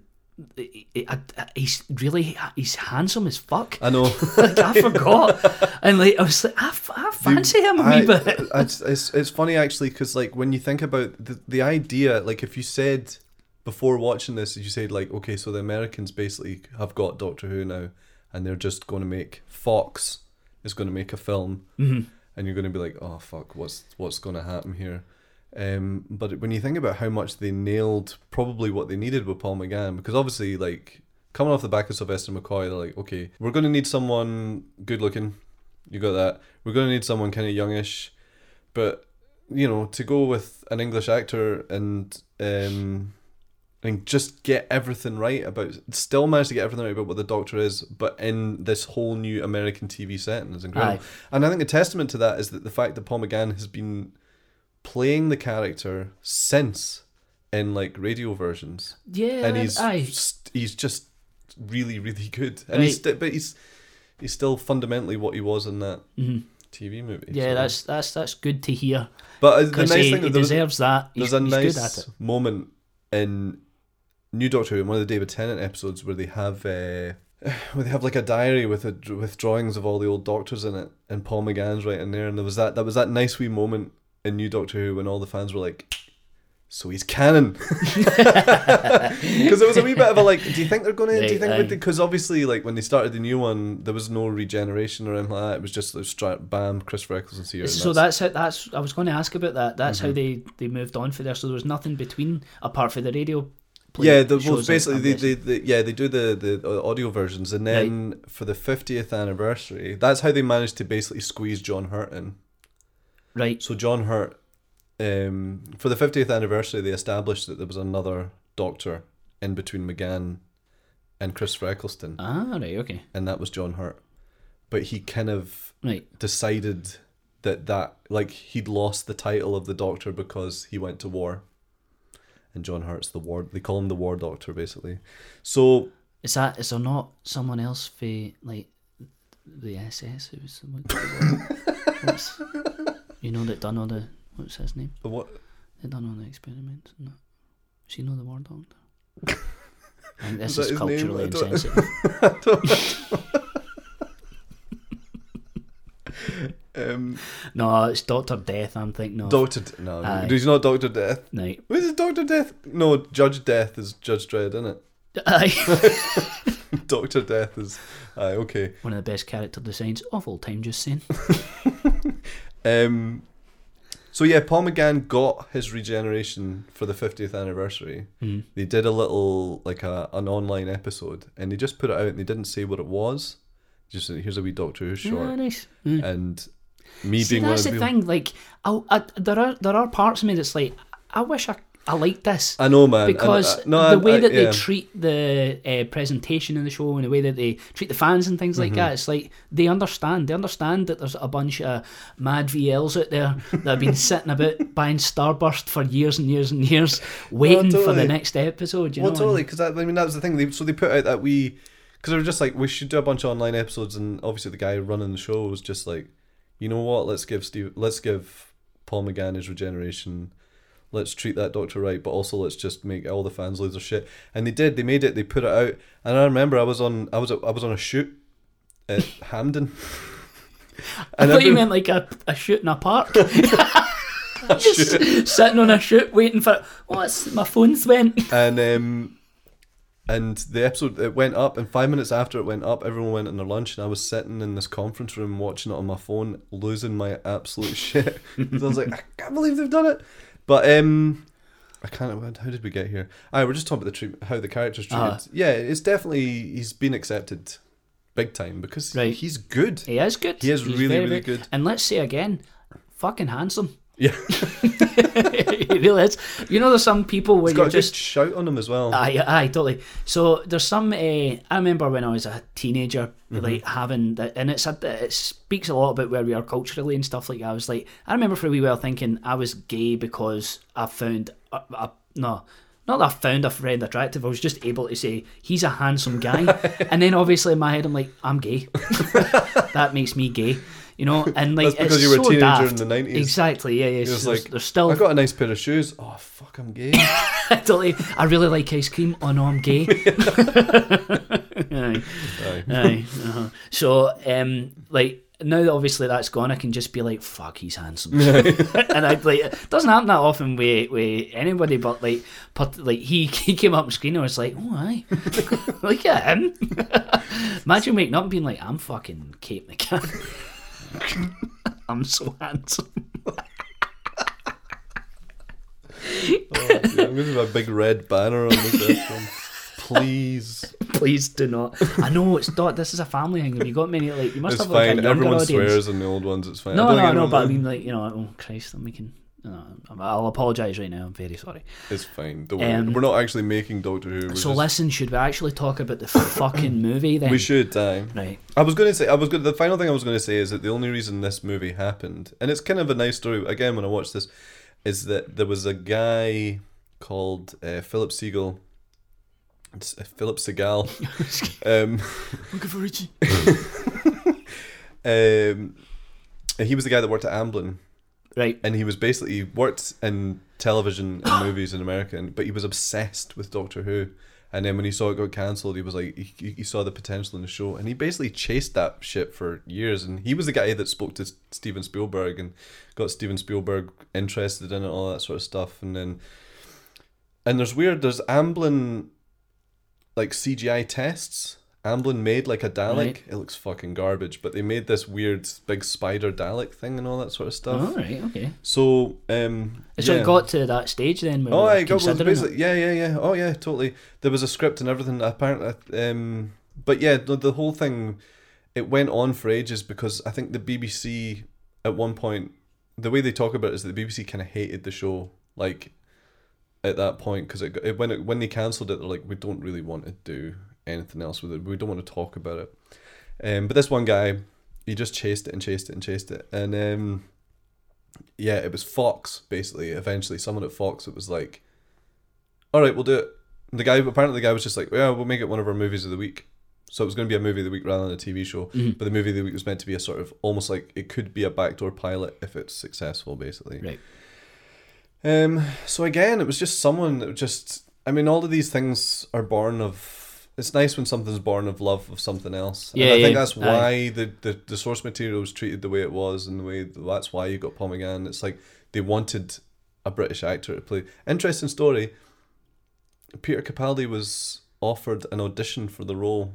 he's really he's handsome as fuck. I know. Like, I forgot, and like I was like, I, I fancy you, him a I, wee bit. I, it's it's funny actually because like when you think about the the idea, like if you said before watching this, you said like, okay, so the Americans basically have got Doctor Who now, and they're just going to make Fox. Is going to make a film, mm-hmm. and you're going to be like, oh fuck, what's what's going to happen here? Um, but when you think about how much they nailed, probably what they needed with Paul McGann, because obviously, like coming off the back of Sylvester McCoy, they're like, okay, we're going to need someone good looking. You got that. We're going to need someone kind of youngish, but you know, to go with an English actor and um, and just get everything right about, still managed to get everything right about what the Doctor is, but in this whole new American T V setting is incredible. Aye. And I think a testament to that is that the fact that Paul McGann has been playing the character since in like radio versions. Yeah, and he's st- he's just really really good, and right. he's st- but he's he's still fundamentally what he was in that. Mm-hmm. T V movie. Yeah, so. that's that's that's good to hear. But the nice he, thing that he deserves was, that. He's, there's a he's nice good at it. Moment in New Doctor Who, in one of the David Tennant episodes where they have uh, where they have like a diary with a, with drawings of all the old doctors in it, and Paul McGann's right in there, and there was that that was that nice wee moment in New Doctor Who when all the fans were like, so he's canon, because it was a wee bit of a like, do you think they're going to, do you think, because obviously like when they started the new one there was no regeneration or anything like that, it was just like, bam, Chris Eccleston's here. So that's, that's how that's I was going to ask about that that's mm-hmm. how they, they moved on for there, so there was nothing between apart from the radio. Yeah, the, well, basically, they, they, they, yeah, they do the, the audio versions, and then right. for the fiftieth anniversary, that's how they managed to basically squeeze John Hurt in. Right. So John Hurt, um, for the fiftieth anniversary, they established that there was another Doctor in between McGann and Christopher Eccleston. Ah, right, okay. And that was John Hurt. But he kind of right. decided that that, like, he'd lost the title of the Doctor because he went to war. And John Hurt's the war. They call him the War Doctor, basically. So is that is there not someone else for like the S S who was someone? What's, you know that done all the what's his name? The what? They done all the experiments. No, does he know the War Doctor? And this is, is culturally insensitive. I don't, I don't. Um, no, it's Doctor Death. I'm thinking of Doctor. De- no, Aye. He's not Doctor Death. No, what is Doctor Death? No, Judge Death is Judge Dredd, isn't it? Aye. Doctor Death is. Aye, okay. One of the best character designs of all time. Just saying. um. So yeah, Paul McGann got his regeneration for the fiftieth anniversary. Mm. They did a little like a an online episode, and they just put it out, and they didn't say what it was. Just here's a wee Doctor Who short. Oh, nice. Mm. And. Me See, being that's the people. thing. Like, I, I, there are there are parts of me that's like, I wish I I liked this. I know, man. Because I, I, no, the I, way I, that I, yeah. they treat the uh, presentation in the show and the way that they treat the fans and things like mm-hmm. that, it's like they understand. They understand that there's a bunch of mad V Ls out there that have been sitting about buying Starburst for years and years and years, waiting well, totally. for the next episode. You well, know? totally. Because I mean, that was the thing. They, so they put out that we because they were just like, we should do a bunch of online episodes, and obviously the guy running the show was just like. You know what? Let's give Steve. Let's give Paul McGann his regeneration. Let's treat that Doctor right, but also let's just make all the fans lose their shit. And they did. They made it. They put it out. And I remember I was on. I was. A, I was on a shoot at Hampden. I thought everyone, you meant like a a shoot in a park. a shoot. Sitting on a shoot, waiting for. Oh, it's, my phone's went. And um, and the episode it went up, and five minutes after it went up, everyone went on their lunch, and I was sitting in this conference room watching it on my phone, losing my absolute shit. So I was like, I can't believe they've done it. But um, I can't. How did we get here? Ah, we're just talking about the treat, how the character's treated. Uh, yeah, it's definitely he's been accepted, big time because right. he's good. He is good. He is he's really really good. good. And let's say again, fucking handsome. Yeah, it really is. You know, there's some people where it's got you a just good shout on them as well. Aye, aye, totally. So there's some. Uh, I remember when I was a teenager, mm-hmm. like having that, and it's a, it speaks a lot about where we are culturally and stuff like that. I was like, I remember for a wee while thinking I was gay because I found a, a, no. Not that I found a friend attractive, I was just able to say, he's a handsome guy. And then obviously in my head I'm like, I'm gay. That makes me gay. You know, and like, that's because it's you were so a teenager daft. In the nineties. Exactly, yeah, yeah. It was so like, there's, there's still... I've got a nice pair of shoes. Oh, fuck, I'm gay. Totally. I really like ice cream. Oh, no, I'm gay. Aye. Aye. Aye. Uh-huh. So, um, like... Now that obviously that's gone, I can just be like, "Fuck, he's handsome," and I like it doesn't happen that often with with anybody. But like, part, like he he came up on screen and I was like, "Oh, aye, look at him!" Imagine waking up and being like, "I'm fucking Kate McCann. I'm so handsome." Oh, yeah, I'm gonna have a big red banner on this film. Please, please do not. I know it's not. This is a family thing. Have you got many? Like you must it's have like fine. A younger Everyone audience. Swears in the old ones. It's fine. No, I don't no, no. But I mean, like you know, oh Christ, I'm making. No, I'll apologise right now. I'm very sorry. It's fine. Don't worry. Um, We're not actually making Doctor Who. We're so just... listen, should we actually talk about the fucking movie then? We should. Uh, right. I was going to say. I was going. The final thing I was going to say is that the only reason this movie happened, and it's kind of a nice story. Again, when I watched this, is that there was a guy called uh, Philip Segal. It's Philip Segal. um, Looking for Richie. um, he was the guy that worked at Amblin, right? And he was basically he worked in television and movies in America, and, but he was obsessed with Doctor Who, And then when he saw it got cancelled, he was like, he, he saw the potential in the show, and he basically chased that shit for years. And he was the guy that spoke to Steven Spielberg and got Steven Spielberg interested in it, all that sort of stuff. And then, and there's weird, there's Amblin, like C G I tests. Amblin made like a Dalek. Right. It looks fucking garbage, but they made this weird big spider Dalek thing and all that sort of stuff. Oh, right, okay. So, um, so yeah. It got to that stage then. When oh, we I got well, basically, it? yeah, yeah, yeah. Oh, yeah, totally. There was a script and everything. Apparently, um, but yeah, the, the whole thing, it went on for ages because I think the B B C at one point, the way they talk about it is that the B B C kind of hated the show, like at that point, because it, it when it when they cancelled it, they're like, we don't really want to do anything else with it, we don't want to talk about it, um but this one guy, he just chased it and chased it and chased it, and um yeah, it was Fox basically. Eventually someone at Fox, it was like, all right, we'll do it. And the guy, apparently the guy was just like, yeah, we'll make it one of our movies of the week. So it was going to be a movie of the week rather than a T V show. Mm-hmm. But the movie of the week was meant to be a sort of almost like, it could be a backdoor pilot if it's successful, basically, right? Um so again, it was just someone that just, I mean, all of these things are born of, it's nice when something's born of love of something else. Yeah, and I yeah, think that's why I... the, the, the source material was treated the way it was, and the way that's why you got Paul McGann. It's like they wanted a British actor to play. Interesting story. Peter Capaldi was offered an audition for the role.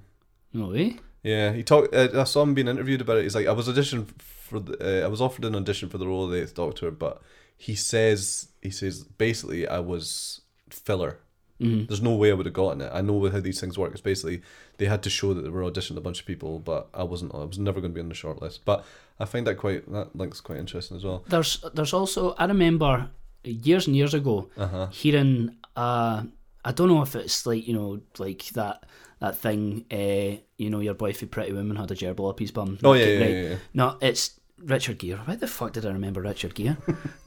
No way. Yeah, he talked. Uh, I saw him being interviewed about it. He's like, I was auditioned for the, uh, I was offered an audition for the role of the Eighth Doctor, but he says he says basically I was filler. Mm-hmm. There's no way I would have gotten it. I know how these things work. It's basically they had to show that they were auditioning a bunch of people, but I wasn't. I was never going to be on the shortlist. But I find that quite that link's quite interesting as well. There's there's also, I remember years and years ago, uh-huh, hearing uh I don't know if it's like, you know, like that that thing uh you know, your boy for Pretty Woman had a gerbil up his bum. Oh yeah, yeah, right. yeah, yeah. No, it's Richard Gere. Why the fuck did I remember Richard Gere?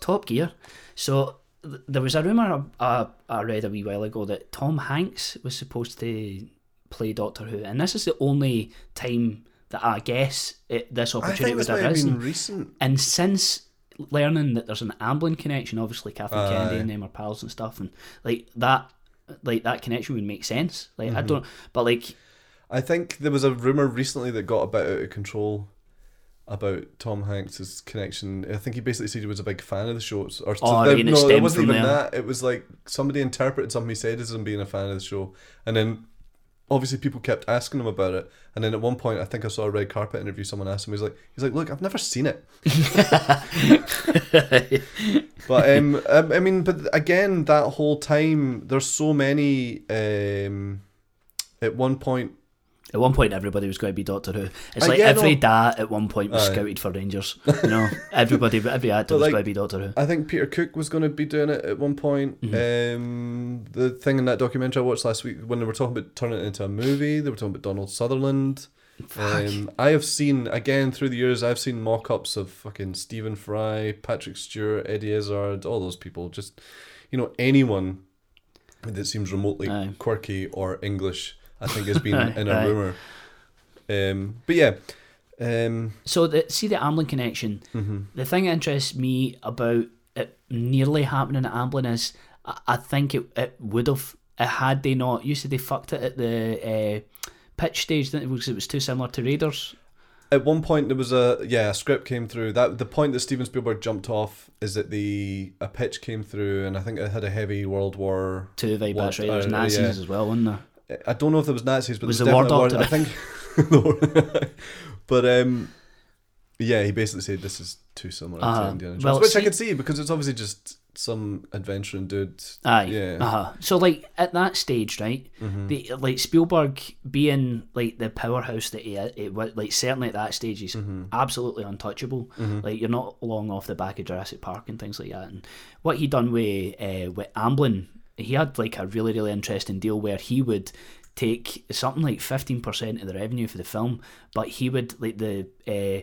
Top Gear. So there was a rumour I, I read a wee while ago that Tom Hanks was supposed to play Doctor Who, and this is the only time that I guess it, this opportunity would have arisen. Recent. And since learning that there's an Amblin connection, obviously Kathleen uh, Kennedy and them are pals and stuff, and like that, like that connection would make sense. Like mm-hmm. I don't, but like I think there was a rumour recently that got a bit out of control about Tom Hanks' connection. I think he basically said he was a big fan of the show. Or oh, the, no, it wasn't even there. that. It was like somebody interpreted something he said as him being a fan of the show. And then obviously people kept asking him about it. And then at one point, I think I saw a red carpet interview, someone asked him, he's like, he's like, look, I've never seen it. But um, I mean, but again, that whole time, there's so many, um, at one point, At one point, everybody was going to be Doctor Who. It's uh, like yeah, every no. dad at one point was Aye. scouted for Rangers. You know, everybody, every actor but was like, going to be Doctor Who. I think Peter Cook was going to be doing it at one point. Mm-hmm. Um, the thing in that documentary I watched last week, when they were talking about turning it into a movie, they were talking about Donald Sutherland. Um, I have seen, again, through the years, I've seen mock-ups of fucking Stephen Fry, Patrick Stewart, Eddie Izzard, all those people. Just, you know, anyone that seems remotely Aye. quirky or English, I think it's been right, in a right. rumour. Um, but yeah. Um, so the, see the Amblin connection. Mm-hmm. The thing that interests me about it nearly happening at Amblin is I, I think it, it would have, had they not, you said they fucked it at the uh, pitch stage, didn't it? Because it was too similar to Raiders. At one point there was a, yeah, a script came through. That the point that Steven Spielberg jumped off is that the a pitch came through, and I think it had a heavy World War Two vibe. That's right, there was Nazis yeah. as well, wasn't there? I don't know if there was Nazis, but was there was the war definitely war. war I think, but um, yeah, he basically said this is too similar uh-huh. to Indiana Jones, well, which see, I could see because it's obviously just some adventuring dude. Aye, yeah. Uh-huh. So like at that stage, right? Mm-hmm. The like Spielberg being like the powerhouse that he, it, like certainly at that stage, he's mm-hmm. absolutely untouchable. Mm-hmm. Like you're not long off the back of Jurassic Park and things like that. And what he done with uh, with Amblin. He had like a really, really interesting deal where he would take something like fifteen percent of the revenue for the film, but he would, like the uh,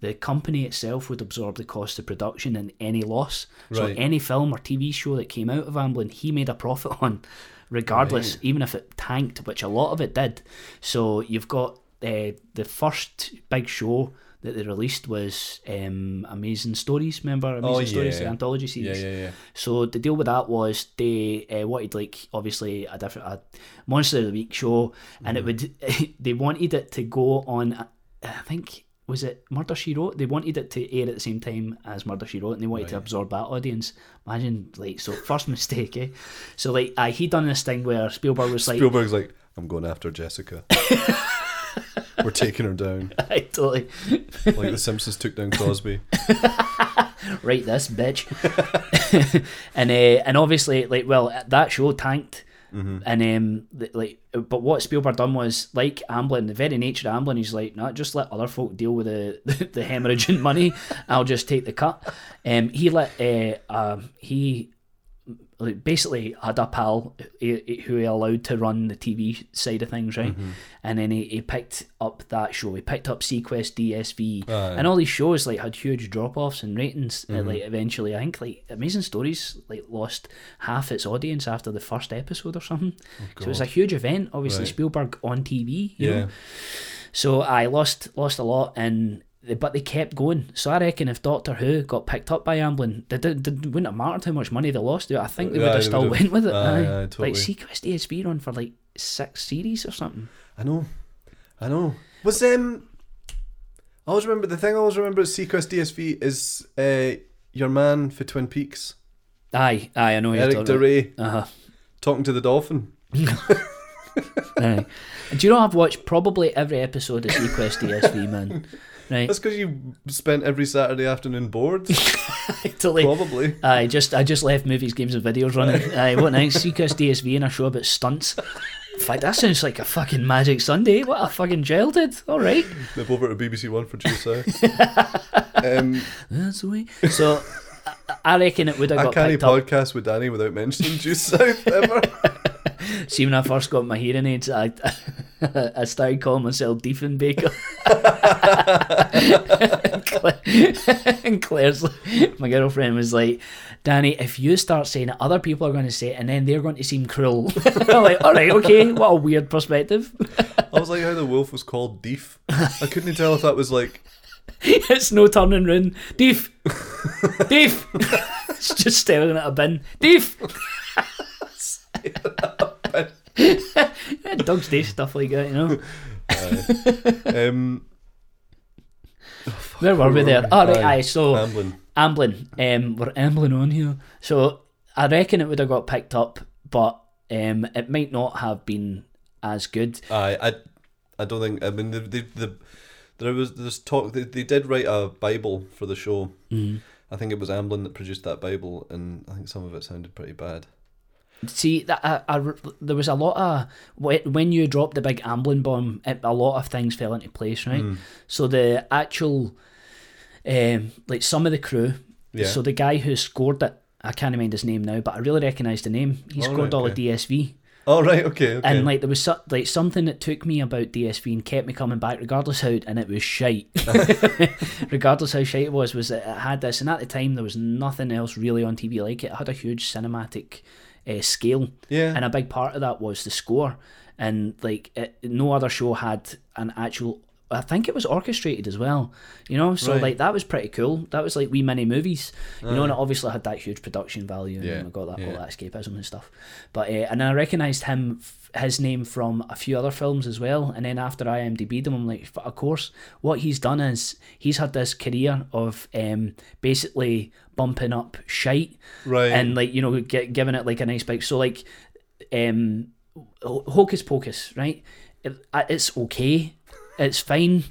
the company itself would absorb the cost of production and any loss. Right. So any film or T V show that came out of Amblin, he made a profit on, regardless, right. even if it tanked, which a lot of it did. So you've got uh, the first big show that they released was um, Amazing Stories, remember? Amazing oh, yeah. Stories, the anthology series. Yeah, yeah, yeah. So the deal with that was they uh, wanted, like, obviously a different a Monster of the Week show, and mm. it would they wanted it to go on, I think, was it Murder, She Wrote? They wanted it to air at the same time as Murder, She Wrote, and they wanted right. to absorb that audience. Imagine, like, so first mistake, eh? So, like, uh, he done this thing where Spielberg was like... Spielberg's like, I'm going after Jessica. We're taking her down. I totally... Like the Simpsons took down Crosby. Right this, bitch. and uh, and obviously, like, well, that show tanked. Mm-hmm. And um, like, but what Spielberg done was, like Amblin, the very nature of Amblin, he's like, no, just let other folk deal with the the, the hemorrhage and money. I'll just take the cut. Um, he let uh, um, he like, basically had a pal who he allowed to run the T V side of things, right? Mm-hmm. And then he, he picked up that show. He picked up SeaQuest D S V, uh, and all these shows like had huge drop offs in ratings. Mm-hmm. And, like, eventually, I think like Amazing Stories like lost half its audience after the first episode or something. Oh, so it was a huge event, obviously right. Spielberg on T V. You yeah. know? So I lost lost a lot and. But they kept going. So I reckon if Doctor Who got picked up by Amblin, they did, it wouldn't have mattered how much money they lost. I think they would have aye, still went with it. Aye, aye. Aye, totally. Like SeaQuest D S V run for like six series or something. I know, I know. Was um, I always remember the thing. I always remember SeaQuest D S V is uh, your man for Twin Peaks. Aye, aye, I know. Eric DeRay uh-huh. talking to the dolphin. Aye. Do you know I've watched probably every episode of SeaQuest D S V, man? Right. That's because you spent every Saturday afternoon bored. Totally. Probably. I just I just left movies, games, and videos running. Aye, what nice SeaQuest D S V and a show about stunts. In fact, that sounds like a fucking magic Sunday. What a fucking childhood. All right. Nip over to B B C One for Juice. um, That's the way. So I reckon it would have got picked up. I can't podcast with Danny without mentioning Juice South ever. See, when I first got my hearing aids, I I started calling myself Diefenbaker. and, Claire, and Claire's, my girlfriend, was like, Danny, if you start saying it, other people are going to say it, and then they're going to seem cruel. I'm like, all right, okay, what a weird perspective. I was like, how the wolf was called Deef. I couldn't tell if that was like... It's no turning round. Deef. Deef. It's just staring at a bin. Deef. Dogs do stuff like that, you know. Uh, um, oh, fuck, where were we there? Oh, right, aye, so Amblin. Amblin. Um, we're Amblin on here. So I reckon it would have got picked up, but um, it might not have been as good. Aye, I, I don't think. I mean, the the, the there was this talk. They, they did write a Bible for the show. Mm-hmm. I think it was Amblin that produced that Bible, and I think some of it sounded pretty bad. See, that I, I, there was a lot of when you dropped the big Amblin bomb, it, a lot of things fell into place, right? Mm. So the actual, um, like some of the crew. Yeah. So the guy who scored it, I can't remember his name now, but I really recognise the name. He all scored right, all okay. the D S V. All right, okay, okay. And like there was so, like something that took me about D S V and kept me coming back, regardless how, and it was shite. Regardless how shite it was, was that it had this, and at the time there was nothing else really on T V like it. It had a huge cinematic. Uh, scale, yeah, and a big part of that was the score, and like it, no other show had an actual. I think it was orchestrated as well, you know. So right. like that was pretty cool. That was like wee mini movies, you uh, know. And it obviously had that huge production value, and yeah, I got that yeah. all that escapism and stuff. But uh, and I recognised him, his name from a few other films as well. And then after I IMDb'd him, I'm like, of course, what he's done is he's had this career of um, basically bumping up shite, right, and like you know, get, giving it like a nice big. So like, um, Hocus Pocus, right? It, it's okay. It's fine.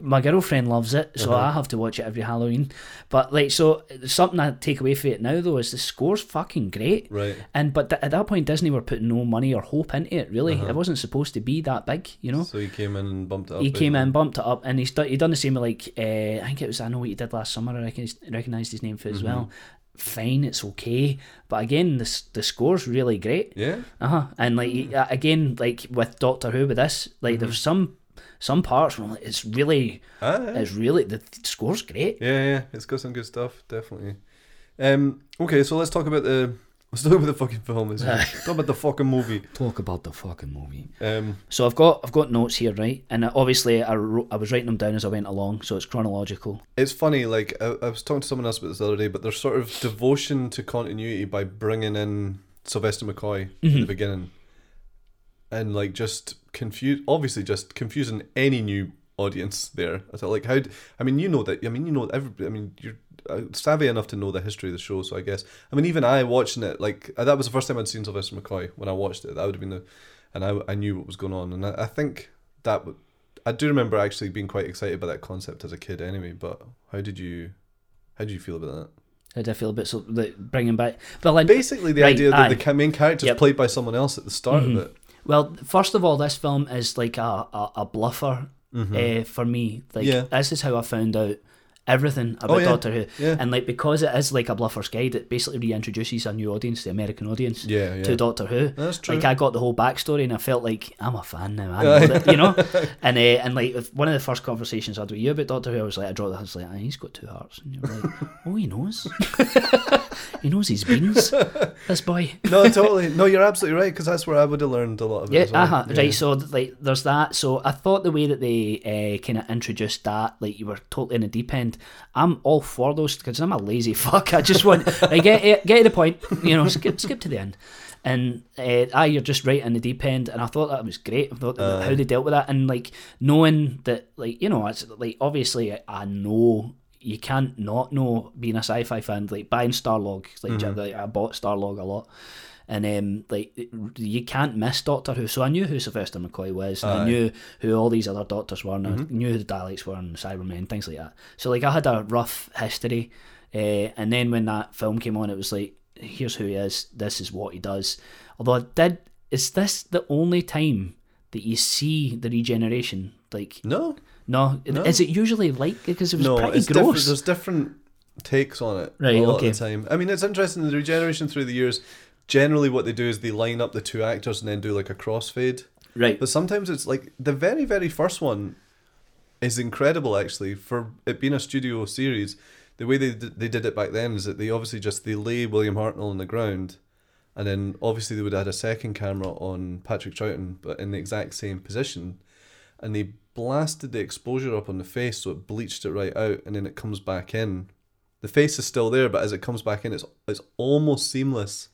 My girlfriend loves it, so uh-huh. I have to watch it every Halloween. But like, so something I take away from it now though is the score's fucking great. Right. And but th- at that point, Disney were putting no money or hope into it. Really, uh-huh. it wasn't supposed to be that big, you know. So he came in and bumped it up. He came in, bumped it up, and he's done. He done the same with like uh, I think it was I Know What You Did Last Summer. I recognised his name for it mm-hmm. as well. Fine, it's okay, but again, the the score's really great. Yeah. Uh huh. And like he, again, like with Doctor Who, with this, like mm-hmm. there was some. Some parts, well, it's really, ah, yeah. it's really, the score's great. Yeah, yeah, it's got some good stuff, definitely. Um, okay, so let's talk about the Let's talk about the fucking film. Let's talk about the fucking movie. Talk about the fucking movie. Um, so I've got I've got notes here, right? And obviously I wrote, I was writing them down as I went along, so it's chronological. It's funny, like I, I was talking to someone else about this the other day, but there's sort of devotion to continuity by bringing in Sylvester McCoy mm-hmm. at the beginning, and like just confuse, obviously just confusing any new audience there. I thought, like, how? Do, I mean, you know that. I mean, you know everybody. I mean, you're savvy enough to know the history of the show, so I guess I mean even I watching it, like that was the first time I'd seen Sylvester McCoy when I watched it. That would have been the, and I I knew what was going on, and I, I think that would, I do remember actually being quite excited by that concept as a kid anyway. But how did you how did you feel about that? How did I feel about so like bringing back? Well, then, basically the right, idea that aye. the main character is yep. played by someone else at the start mm-hmm. of it. Well, first of all, this film is like a a, a bluffer mm-hmm. uh, for me. Like yeah. this is how I found out everything about oh, yeah. Doctor Who, yeah. and like because it is like a bluffer's guide, it basically reintroduces a new audience, the American audience, yeah, yeah. to Doctor Who. That's true. Like I got the whole backstory, and I felt like I'm a fan now. I know that, you know. And uh, and like one of the first conversations I had with you about Doctor Who, I was like, I dropped the hands like, ah, he's got two hearts, and you're like, oh, he knows, he knows his beans, this boy. No, totally. No, you're absolutely right because that's where I would have learned a lot of it. Yeah, as well. uh-huh. yeah. Right. So like, there's that. So I thought the way that they uh, kind of introduced that, like you were totally in the deep end. I'm all for those because I'm a lazy fuck. I just want I get get to the point, you know. Skip skip to the end, and uh, ah, you're just right in the deep end. And I thought that was great. I thought uh, how they dealt with that, and like knowing that, like you know, it's like obviously I know you can't not know being a sci-fi fan. Like buying Starlog, like, mm-hmm. like I bought Starlog a lot. And um, like you can't miss Doctor Who, so I knew who Sylvester McCoy was, and I knew who all these other Doctors were, and mm-hmm. I knew who the Daleks were and Cybermen, things like that. So like I had a rough history, uh, and then when that film came on, it was like, here's who he is, this is what he does. Although I did, is this the only time that you see the regeneration? Like no, no, no. Is it usually like because it was no, pretty it's gross? Diff- there's different takes on it right, a lot okay. of the time. I mean, it's interesting the regeneration through the years. Generally what they do is they line up the two actors and then do like a crossfade. Right. But sometimes it's like the very, very first one is incredible actually for it being a studio series. The way they d- they did it back then is that they obviously just, they lay William Hartnell on the ground and then obviously they would have had a second camera on Patrick Troughton but in the exact same position and they blasted the exposure up on the face so it bleached it right out and then it comes back in. The face is still there but as it comes back in it's it's almost seamless.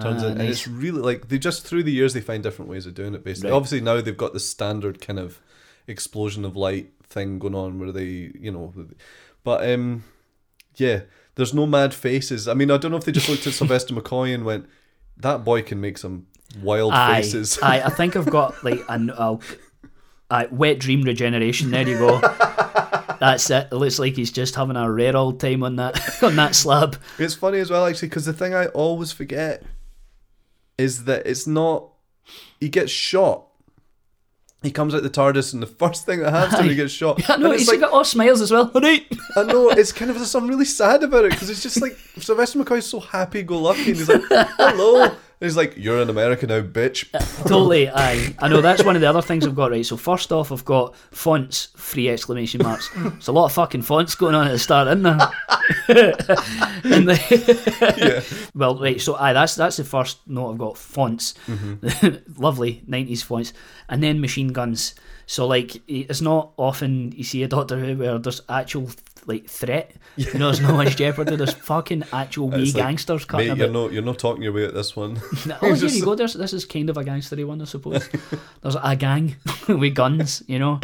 Turns ah, in, nice. And it's really like they just through the years they find different ways of doing it basically. Right. Obviously now they've got the standard kind of explosion of light thing going on where they, you know, but um, yeah, there's no mad faces. I mean, I don't know if they just looked at Sylvester McCoy and went, that boy can make some wild aye, faces. I I think I've got like an uh, uh, wet dream regeneration. There you go. That's it. It looks like he's just having a rare old time on that on that slab. It's funny as well actually because the thing I always forget. Is that it's not? He gets shot. He comes out the TARDIS, and the first thing that happens to him, he gets shot. I know, he's like, got all smiles as well. I know, it's kind of there's something really sad about it because it's just like Sylvester McCoy's so happy-go-lucky, and he's like, "Hello," and he's like, "You're an American now, bitch." Uh, totally, aye. I know that's one of the other things I've got right. So first off, I've got fonts, three exclamation marks. There's a lot of fucking fonts going on at the start, isn't there? and the yeah. Well, right, so aye, that's that's the first note I've got, fonts. Mm-hmm. Lovely nineties fonts. And then machine guns. So, like, it's not often you see a Doctor Who where there's actual, like, threat. Yeah. You know, there's no much jeopardy. There's fucking actual wee like, gangsters cutting mate, you're about. No, you're not talking your way at this one. oh, here you go. There's, this is kind of a gangstery one, I suppose. There's a gang with guns, you know.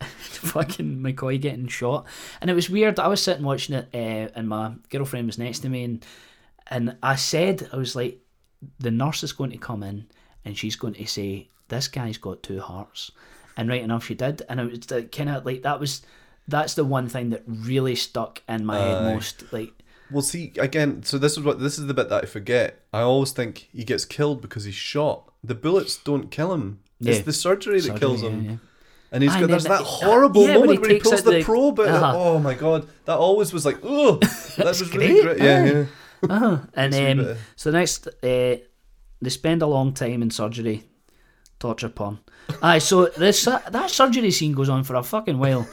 Fucking McCoy getting shot, and it was weird. I was sitting watching it, uh, and my girlfriend was next to me, and and I said, I was like, the nurse is going to come in, and she's going to say, this guy's got two hearts, and right enough, she did, and it was kind of like that was, that's the one thing that really stuck in my uh, head most. Like, well, see again, so this is what this is the bit that I forget. I always think he gets killed because he's shot. The bullets don't kill him. Yeah. It's the surgery that surgery, kills him. Yeah, yeah. And he's got, there's that it, horrible yeah, moment he where he pulls the, the probe out. Uh-huh. Oh my God. That always was like, oh, that was great. really great. Yeah, yeah. Uh-huh. And um, so next, uh, they spend a long time in surgery, torture porn. Aye, so this, uh, that surgery scene goes on for a fucking while.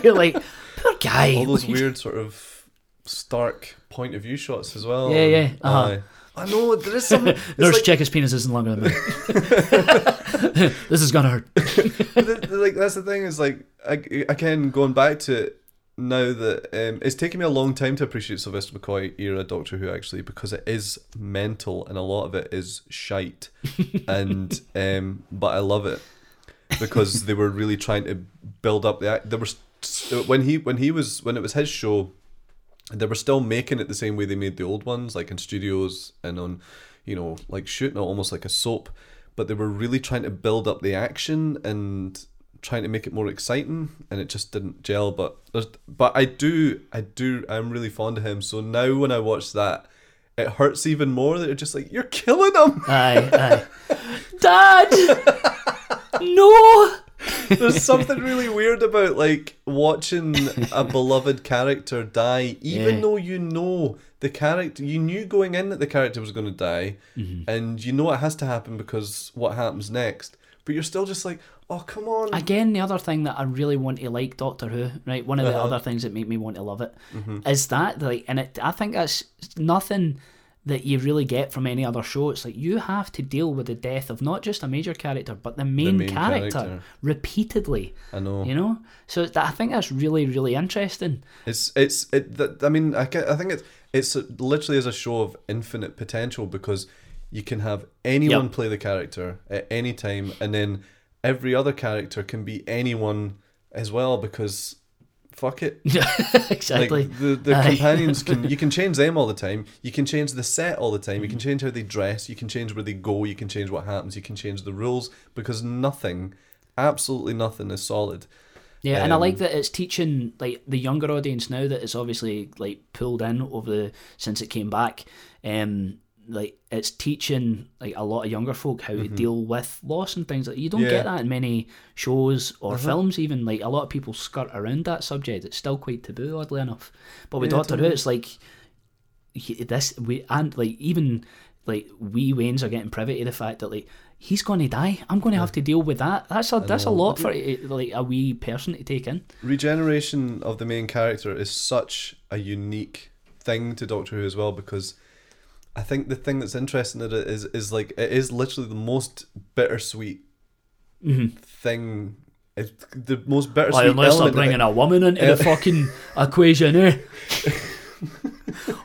You're like, poor guy. All those weird sort of stark point of view shots as well. Yeah, yeah. Uh-huh. I know, there is some... Nurse, like, check his penis isn't longer than that. This is gonna hurt. Like, that's the thing, is like, I, I can, going back to it now, that um, it's taken me a long time to appreciate Sylvester McCoy era Doctor Who, actually, because it is mental and a lot of it is shite. and um, But I love it because they were really trying to build up the... There were, when he when he was... When it was his show... They were still making it the same way they made the old ones, like in studios and on, you know, like shooting it almost like a soap. But they were really trying to build up the action and trying to make it more exciting, and it just didn't gel. But there's, but I do, I do, I'm really fond of him. So now when I watch that, it hurts even more that you're just like, you're killing him. Aye, aye. Dad! No! There's something really weird about, like, watching a beloved character die, even yeah. though you know the character, you knew going in that the character was going to die, mm-hmm. and you know it has to happen because what happens next, but you're still just like, oh, come on. Again, the other thing that I really want to like Doctor Who, right, one of the uh-huh. other things that make me want to love it, mm-hmm. is that, like, and it, I think that's nothing that you really get from any other show. It's like, you have to deal with the death of not just a major character, but the main, the main character, character repeatedly. I know. You know? So I think that's really, really interesting. It's, it's, it, that, I mean, I, I think it's, it's literally is a show of infinite potential, because you can have anyone yep. play the character at any time, and then every other character can be anyone as well, because... fuck it. Exactly. Like, the the Aye. companions, can you can change them all the time. You can change the set all the time. Mm-hmm. You can change how they dress. You can change where they go. You can change what happens. You can change the rules, because nothing, absolutely nothing, is solid. Yeah, um, and I like that it's teaching, like, the younger audience now that it's obviously, like, pulled in over the since it came back. Um, like, it's teaching, like, a lot of younger folk how mm-hmm. to deal with loss and things like that. You don't yeah. get that in many shows or mm-hmm. films, even. Like, a lot of people skirt around that subject. It's still quite taboo, oddly enough. But with yeah, Doctor Who, it's like this. We and like even like we Waynes are getting privy to the fact that, like, he's going to die. I'm going to have to deal with that. That's a that's a lot for, like, a wee person to take in. Regeneration of the main character is such a unique thing to Doctor Who as well, because I think the thing that's interesting in it is, is like, it is literally the most bittersweet mm-hmm. thing. It's the most bittersweet element. Like, unless they're bringing a woman into the fucking equation, eh?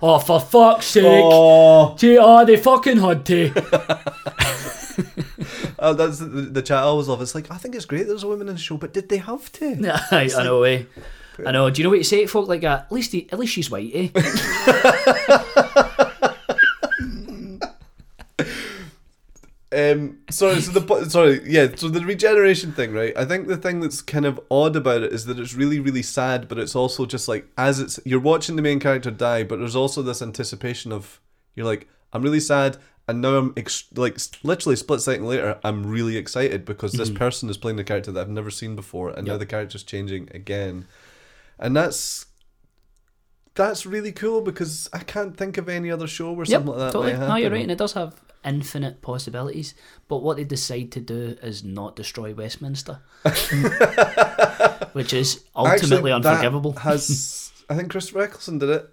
Oh, for fuck's sake. Oh, Gee, oh they fucking had to. Oh, that's the, the chat I always love. It's like, I think it's great there's a woman in the show, but did they have to? Yeah, I know, eh? I know. Do you know what you say to folk like that? At least, he, at least she's white, eh? Um, sorry, so the sorry, yeah, so the regeneration thing, right? I think the thing that's kind of odd about it is that it's really, really sad, but it's also just like, as it's, you're watching the main character die, but there's also this anticipation of, you're like, I'm really sad, and now I'm ex- like literally split second later, I'm really excited because this mm-hmm. person is playing the character that I've never seen before, and yep. now the character's changing again, and that's that's really cool, because I can't think of any other show where yep, something like that totally. might happen. No, you're right, and it does have infinite possibilities, but what they decide to do is not destroy Westminster, which is ultimately actually, unforgivable. Has I think Christopher Eccleston did it?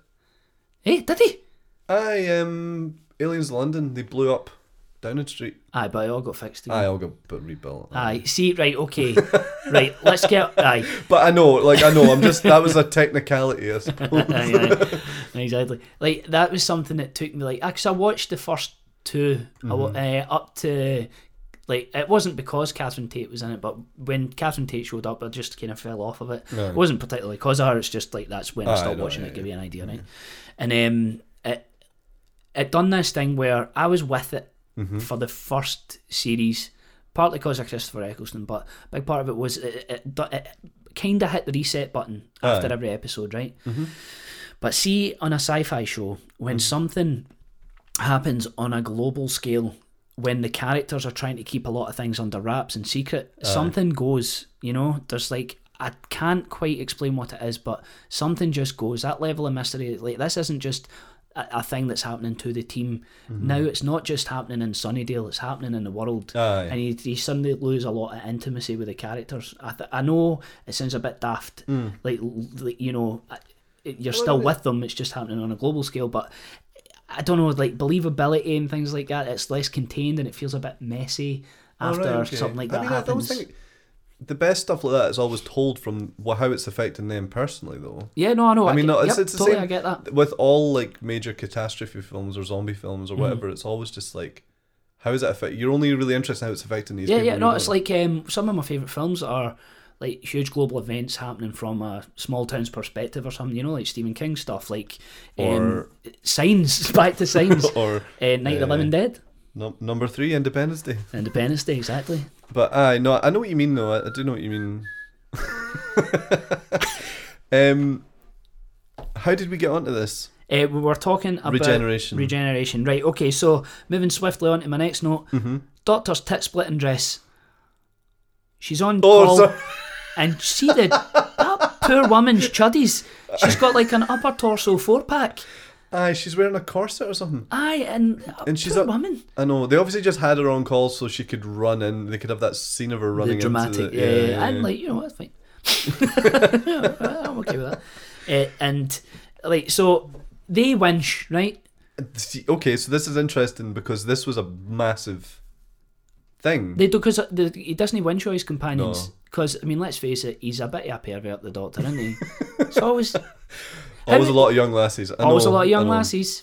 Hey, did he? I um, Aliens London. They blew up Downing Street. Aye, but it all got fixed again. Aye, all got but rebuilt. Aye, see, right, okay, right. Let's get aye. But I know, like I know, I'm just that was a technicality, I suppose. Aye, aye. Exactly. Like, that was something that took me, like, because I watched the first. Two mm-hmm. uh, up to, like, it wasn't because Catherine Tate was in it, but when Catherine Tate showed up, I just kind of fell off of it. No. It wasn't particularly because of her. It's just like, that's when oh, I stopped I watching it. Yeah, give you yeah. an idea, right? Yeah. And um, it it done this thing where I was with it mm-hmm. for the first series, partly because of Christopher Eccleston, but a big part of it was it, it, it, it kind of hit the reset button Aye. after every episode, right? Mm-hmm. But see, on a sci-fi show, when mm-hmm. something happens on a global scale, when the characters are trying to keep a lot of things under wraps and secret, Aye. something goes, you know, there's like, I can't quite explain what it is, but something just goes, that level of mystery, like, this isn't just a, a thing that's happening to the team mm-hmm. now, it's not just happening in Sunnydale, it's happening in the world, Aye. and you, you suddenly lose a lot of intimacy with the characters. I, th- I know it sounds a bit daft, mm. like, like, you know, you're well, still with them, it's just happening on a global scale, but I don't know, like believability and things like that. It's less contained and it feels a bit messy after oh, right, okay. something like I that mean, happens. I don't think the best stuff like that is always told from how it's affecting them personally, though. Yeah, no, I know. I, I mean, get, no, it's, yep, it's the totally same. I get that. With all like major catastrophe films or zombie films or whatever, mm. it's always just like, how is it affecting? You're only really interested in how it's affecting these. Yeah, people yeah, no, it's like um, some of my favourite films are like huge global events happening from a small town's perspective or something, you know, like Stephen King stuff, like or, um, Signs, back to Signs, or uh, Night uh, of the Living Dead. No, number three, Independence Day. Independence Day, exactly. But I uh, no, I know what you mean, though. I, I do know what you mean. um, how did we get onto this? Uh, we were talking about regeneration. Regeneration, right? Okay, so moving swiftly on to my next note. Mm-hmm. Doctor's tit splitting dress. She's on oh, call, sorry. and see the that poor woman's chuddies. She's got like an upper torso four pack. Aye, she's wearing a corset or something. Aye, and, uh, and she's a woman. I know. They obviously just had her on call so she could run in. They could have that scene of her running the dramatic, into the... Yeah, yeah, yeah. And like, you know, that's fine. I'm okay with that. Uh, and, like, so they winch, right? Okay, so this is interesting because this was a massive thing. They do, because he doesn't winch all his companions. Because, no. I mean, let's face it, he's a bit of a pervert, the Doctor, isn't he? It's always... Always a lot of young lassies. I always know, a lot of young lassies.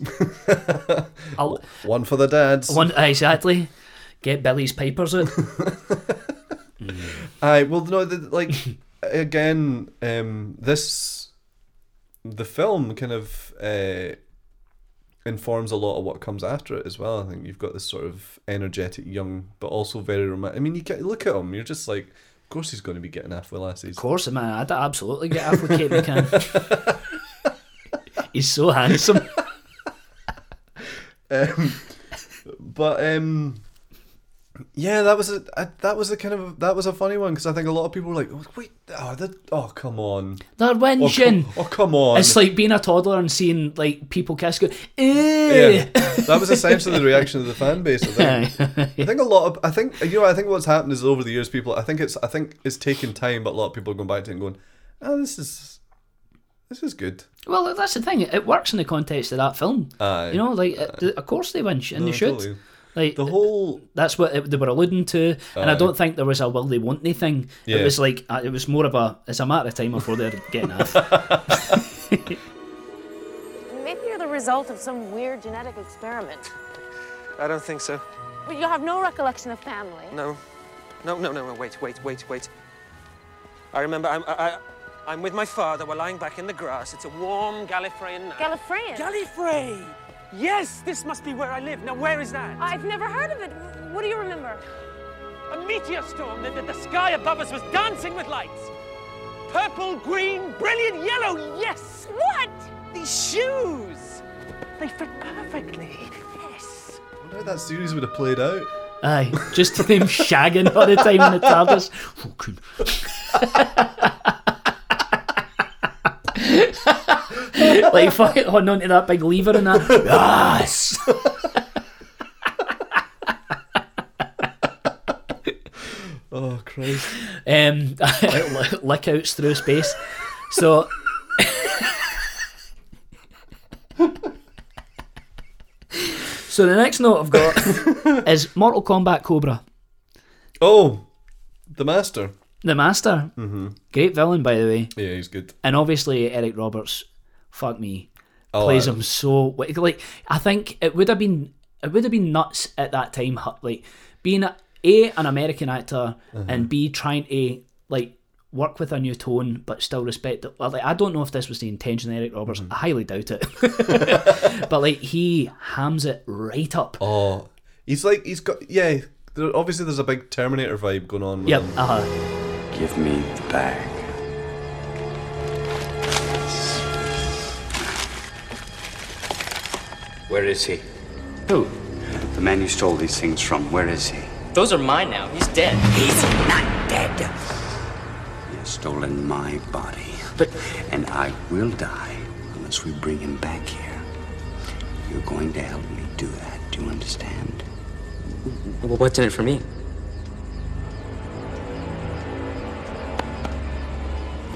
One for the dads. One exactly. Get Billy's pipers in. mm. Aye, well, no, the, like again, um, this the film kind of uh, informs a lot of what comes after it as well. I think you've got this sort of energetic young, but also very romantic. I mean, you get, look at him. You're just like, of course he's going to be getting half with lassies. Of course, man. I'd absolutely get half with Kate McCann. He's so handsome. um, but um, yeah, that was a I, that was a kind of that was a funny one because I think a lot of people were like, oh, "Wait, oh, that, oh, come on, they're winching." Oh, oh, come on! It's like being a toddler and seeing like people kiss. Go, yeah, that was essentially the reaction of the fan base. I think. I think a lot of I think you know I think what's happened is over the years, people I think it's I think it's taken time, but a lot of people are going back to it and going, "Oh, this is." This is good. Well, that's the thing. It works in the context of that film. Aye, you know, like it, of course they winch and no, they should. Totally. Like the whole. That's what it, they were alluding to, aye. And I don't think there was a will they want they thing. Yeah. It was like it was more of a. It's a matter of time before they're getting off. Maybe you're the result of some weird genetic experiment. I don't think so. But you have no recollection of family. No, no, no, no. Wait, wait, wait, wait. I remember. I'm, I. I I'm with my father. We're lying back in the grass. It's a warm Gallifreyan night. Gallifreyan? Gallifrey! Yes, this must be where I live. Now, where is that? I've never heard of it. What do you remember? A meteor storm. The, the, the sky above us was dancing with lights. Purple, green, brilliant yellow. Yes! What? These shoes. They fit perfectly. Yes. I wonder how that series would have played out. Aye. Just them shagging all the time in the TARDIS. Fucking... like fucking holding on to that big lever and that. Yes. Oh Christ! Um, lickouts through space. So. So the next note I've got is Mortal Kombat Cobra. Oh, the Master. The Master. Mm-hmm. Great villain, by the way. Yeah, he's good. And obviously Eric Roberts, fuck me, oh, plays I... him so like I think it would have been it would have been nuts at that time, like being a, a an American actor uh-huh. and B trying to like work with a new tone but still respect it. Like I don't know if this was the intention of Eric Roberts. Mm-hmm. I highly doubt it. But like he hams it right up. Oh, he's like he's got yeah. There, obviously, there's a big Terminator vibe going on. With yep. Uh huh. Give me the bag. Where is he? Who? The man you stole these things from. Where is he? Those are mine now. He's dead. He's not dead. He has stolen my body. But... And I will die unless we bring him back here. You're going to help me do that. Do you understand? Well, what's in it for me?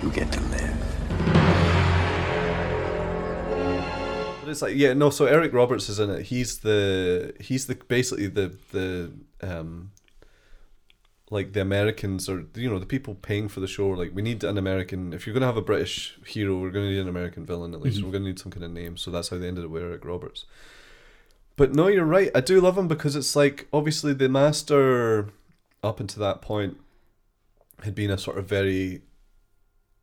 You get to live. There is it's like, yeah, no. So Eric Roberts is in it. He's the he's the basically the the um like the Americans, or you know, the people paying for the show. Like, we need an American. If you're gonna have a British hero, we're gonna need an American villain at least. Mm-hmm. We're gonna need some kind of name. So that's how they ended up with Eric Roberts. But no, you're right. I do love him because it's like, obviously the Master up until that point had been a sort of very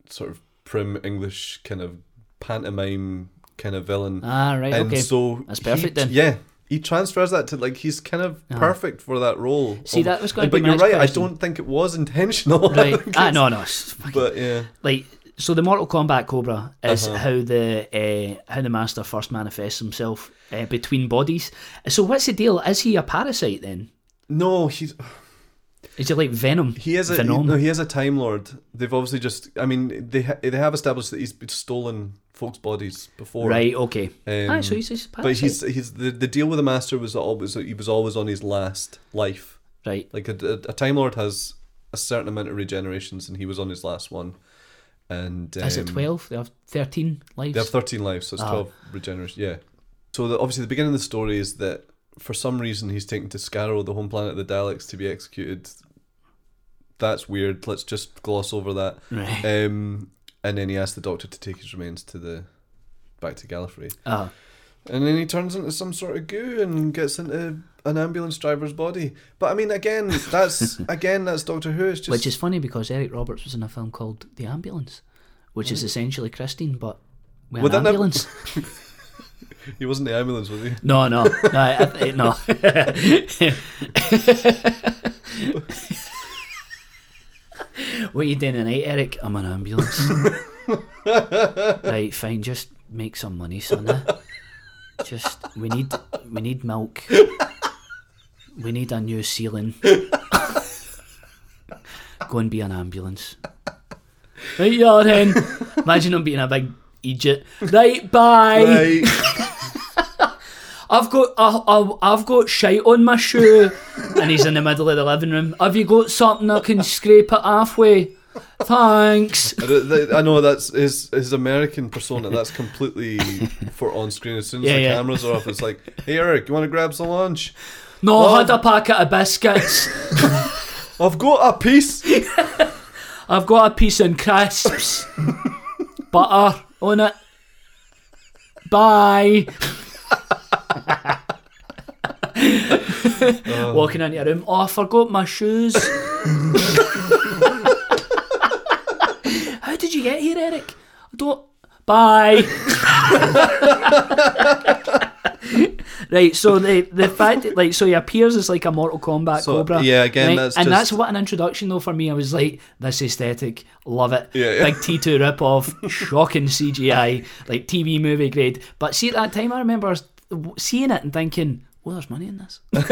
sort of prim English kind of pantomime kind of villain. Ah, right, and okay. So that's perfect he, then. Yeah, he transfers that to, like, he's kind of ah. perfect for that role. See, that was going to be my next question. But you're right, I don't think it was intentional. Right. Ah, no, no. But, yeah. Like, so the Mortal Kombat Cobra is uh-huh. how the uh, how the Master first manifests himself uh, between bodies. So what's the deal? Is he a parasite then? No, he's... Is it like Venom? He is a Venom. No, he is a Time Lord. They've obviously just, I mean, they ha- they have established that he's stolen folks' bodies before. Right, okay. Um, ah, so he's a parasite. But he's he's the, the deal with the Master was always he was always on his last life. Right. Like a, a, a Time Lord has a certain amount of regenerations, and he was on his last one. And um, is it twelve? They have thirteen lives. They have thirteen lives, so it's ah. twelve regenerations. Yeah. So the, obviously the beginning of the story is that, for some reason, he's taken to Scarrow, the home planet of the Daleks, to be executed. That's weird. Let's just gloss over that. Right. Um, and then he asks the Doctor to take his remains to the back to Gallifrey. Oh. And then he turns into some sort of goo and gets into an ambulance driver's body. But I mean, again, that's again that's Doctor Who. It's just... Which is funny because Eric Roberts was in a film called The Ambulance, which mm. is essentially Christine, but with, with an ambulance. An... He wasn't the ambulance, was he? No, no, no. I, I, no. What are you doing tonight, Eric? I'm an ambulance. Right, fine. Just make some money, son. Just we need we need milk. We need a new ceiling. Go and be an ambulance. Right, you are then. Imagine him being a big Egypt. Right, bye. Right. I've got I, I, I've got shite on my shoe, and he's in the middle of the living room. Have you got something I can scrape it halfway? Thanks. I know that's his his American persona. That's completely for on screen. As soon as yeah, the yeah. cameras are off, it's like, hey Eric, you want to grab some lunch? No, well, I had a packet of biscuits. I've got a piece. I've got a piece in crisps, butter on it. Bye. um, Walking into a room, oh, I forgot my shoes. How did you get here, Eric? I don't. Bye. Right, so the the fact that, like, so he appears as like a Mortal Kombat so, Cobra. Yeah, again, right? that's and just... that's what an introduction though for me. I was like, this aesthetic, love it. Yeah, yeah. Big T two ripoff, shocking C G I, like T V movie grade. But see, at that time, I remember seeing it and thinking, well, there's money in this. Well,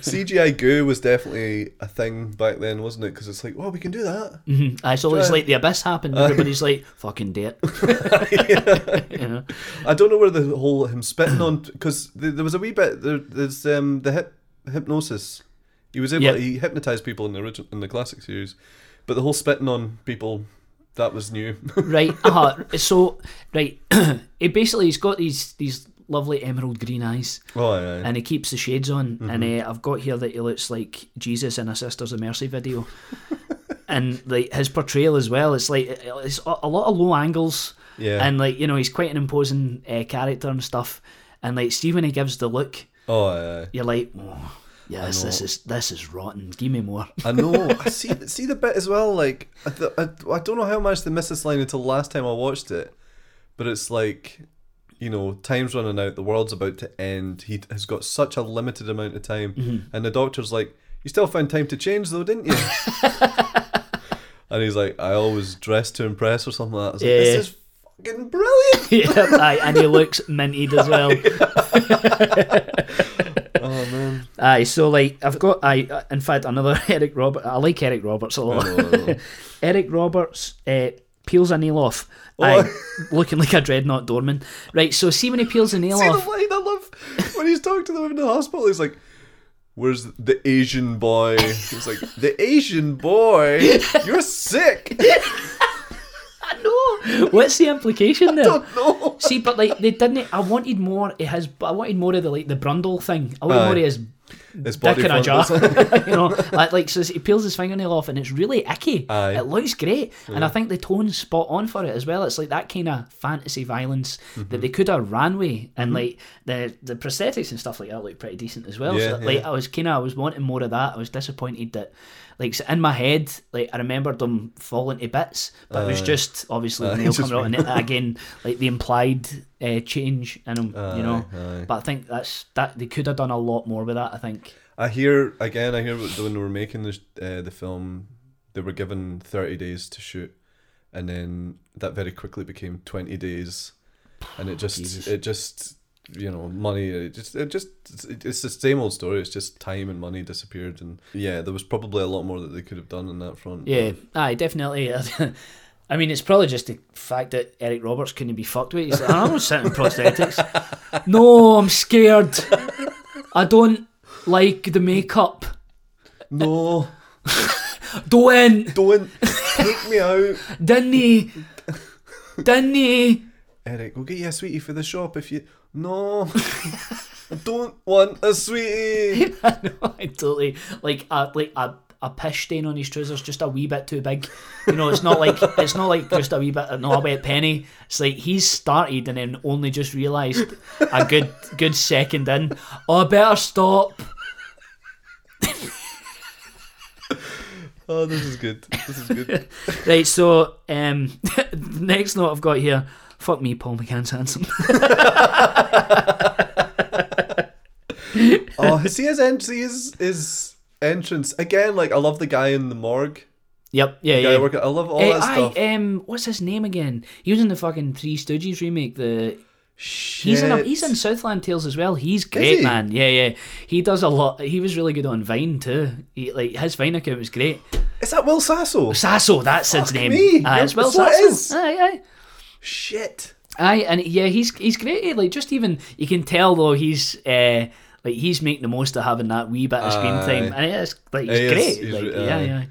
C G I goo was definitely a thing back then, wasn't it? Because it's like, well, we can do that. Mm-hmm. Uh, it's always like the Abyss happened. Uh, Everybody's like, fucking do it. You know? I don't know where the whole him spitting on, because th- there was a wee bit there, there's um, the hip, hypnosis. He was able yep. to, he hypnotised people in the original in the classic series, but the whole spitting on people, that was new. Right. Uh-huh. So right, it basically he's got these these. lovely emerald green eyes. Oh, yeah, yeah. And he keeps the shades on. Mm-hmm. And uh, I've got here that he looks like Jesus in a Sisters of Mercy video. And like his portrayal as well, it's like it's a lot of low angles. Yeah. And like, you know, he's quite an imposing uh, character and stuff. And like, see when he gives the look. Oh, yeah, yeah. You're like, oh, yeah, this, this is this is rotten. Give me more. I know. I see. See the bit as well. Like, I, th- I I don't know how much they missed this line until last time I watched it, but it's like, you know, time's running out, the world's about to end, he has got such a limited amount of time, mm-hmm. and the Doctor's like, you still found time to change though, didn't you? And he's like, I always dress to impress or something like that. I was yeah. like, this is fucking brilliant. Yeah, aye, and he looks minted as well. Oh man. Aye, so like, I've got, aye, in fact, another Eric Roberts, I like Eric Roberts a lot. I know, I know. Eric Roberts, uh, peels a nail off. Oh. Aye, looking like a dreadnought doorman. Right, so see when he peels a nail see off. See the line I love when he's talking to them in the hospital, he's like, where's the Asian boy? He's like, the Asian boy? You're sick. I know. What's the implication there? I don't know. See, but like they didn't. I wanted more. It has. I wanted more of the like the Brundle thing. I wanted Aye. more of his. His dick in a jar, you know, like, like so he peels his fingernail off and it's really icky. Aye. It looks great, yeah. And I think the tone's spot on for it as well. It's like that kind of fantasy violence mm-hmm. that they could have ran with, and mm-hmm. like the the prosthetics and stuff like that look pretty decent as well. Yeah, so that, like yeah. I was kind of I was wanting more of that. I was disappointed that. Like so in my head, like I remembered them falling to bits, but uh, it was just obviously uh, the nail coming out, and it, again, like the implied uh, change in them, uh, you know. Uh, but I think that's that they could have done a lot more with that. I think. I hear again. I hear when they were making this, uh, the film, they were given thirty days to shoot, and then that very quickly became twenty days, and it just Jesus. it just. You know, money. It just, it just, it's the same old story. It's just time and money disappeared, and yeah, there was probably a lot more that they could have done on that front. Yeah, aye, definitely. I mean, it's probably just the fact that Eric Roberts couldn't be fucked with. He's like, I'm not sitting in prosthetics. No, I'm scared. I don't like the makeup. No. Don't. Don't. Take me out. Dinny. Dinny. Eric, we'll get you a sweetie for the shop if you. No, I don't want a sweetie. I know, I totally like a like a a piss stain on his trousers, just a wee bit too big. You know, it's not like it's not like just a wee bit, no, a wet penny. It's like he's started and then only just realised a good good second in. Oh, I better stop. Oh, this is good. This is good. Right, so um, next note I've got here. Fuck me, Paul McGann's handsome. Oh, see his entrance. His, his entrance again. Like I love the guy in the morgue. Yep. Yeah. Yeah. Working, I love all uh, that I, stuff. Um, what's his name again? He was in the fucking Three Stooges remake. The Shit. He's in a, he's in Southland Tales as well. He's great, he? man. Yeah, yeah. He does a lot. He was really good on Vine too. He, like his Vine account was great. Is that Will Sasso? Sasso. That's Fuck his name. Me. Uh, it's Will Sasso. It is. Aye, aye. Shit. Aye, and yeah, he's he's great. Like just even you can tell though he's uh, like he's making the most of having that wee bit of screen uh, time, and it's like he's great. Is, he's, like, uh, yeah, yeah,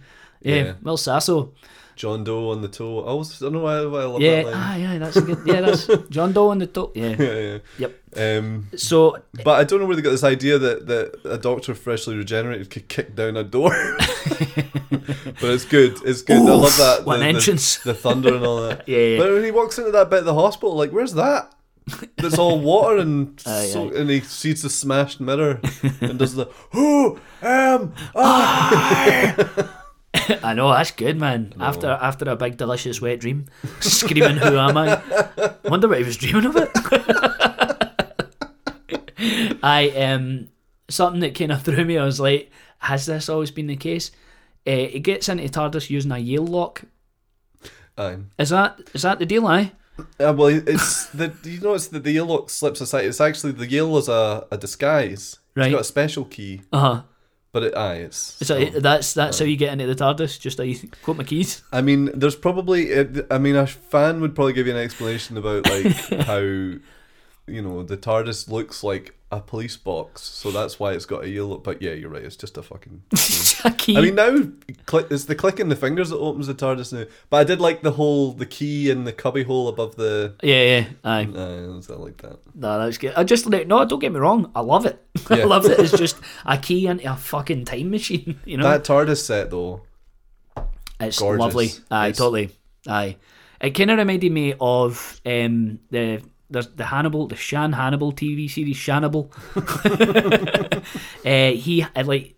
yeah, yeah. Will Sasso, John Doe on the toe. I always I don't know why I love yeah, that line. Aye, aye, that's a good. Yeah, that's John Doe on the toe. Yeah, yeah, yeah. Yep. Um, so, but I don't know where they got this idea that, that a doctor freshly regenerated could kick down a door. But it's good. It's good. Oof, I love that. The, one entrance. The, the thunder and all that. Yeah, yeah. But when he walks into that bit of the hospital, like, where's that? There's all water and aye, so, aye. And he sees the smashed mirror and does the who am I? I know, that's good, man. After after a big delicious wet dream, screaming who am I? Wonder what he was dreaming of it. I um something that kind of threw me. I was like, has this always been the case? Uh, it gets into TARDIS using a Yale lock. Um, is that is that the deal, aye? Uh, well, it's the you know it's the, the Yale lock slips aside. It's actually the Yale is a, a disguise. Right. It's got a special key. Uh huh. But it, aye, it's so, so, that's that's aye. How you get into the TARDIS. Just I quote my keys. I mean, there's probably I mean a fan would probably give you an explanation about like how you know the TARDIS looks like. A police box, so that's why it's got a Yale lock. But yeah, you're right. It's just a fucking. A key. I mean, now click, it's the click in the fingers that opens the TARDIS now. But I did like the whole the key in the cubby hole above the. Yeah, yeah, aye. Uh, I like that. No, that was good. I just like no. Don't get me wrong. I love it. Yeah. I love it. It's just a key into a fucking time machine. You know that TARDIS set though. It's gorgeous. Lovely. Aye, it's... totally. Aye, it kind of reminded me of um, the. There's the Hannibal, the Shan Hannibal T V series, Shannibal. uh, he like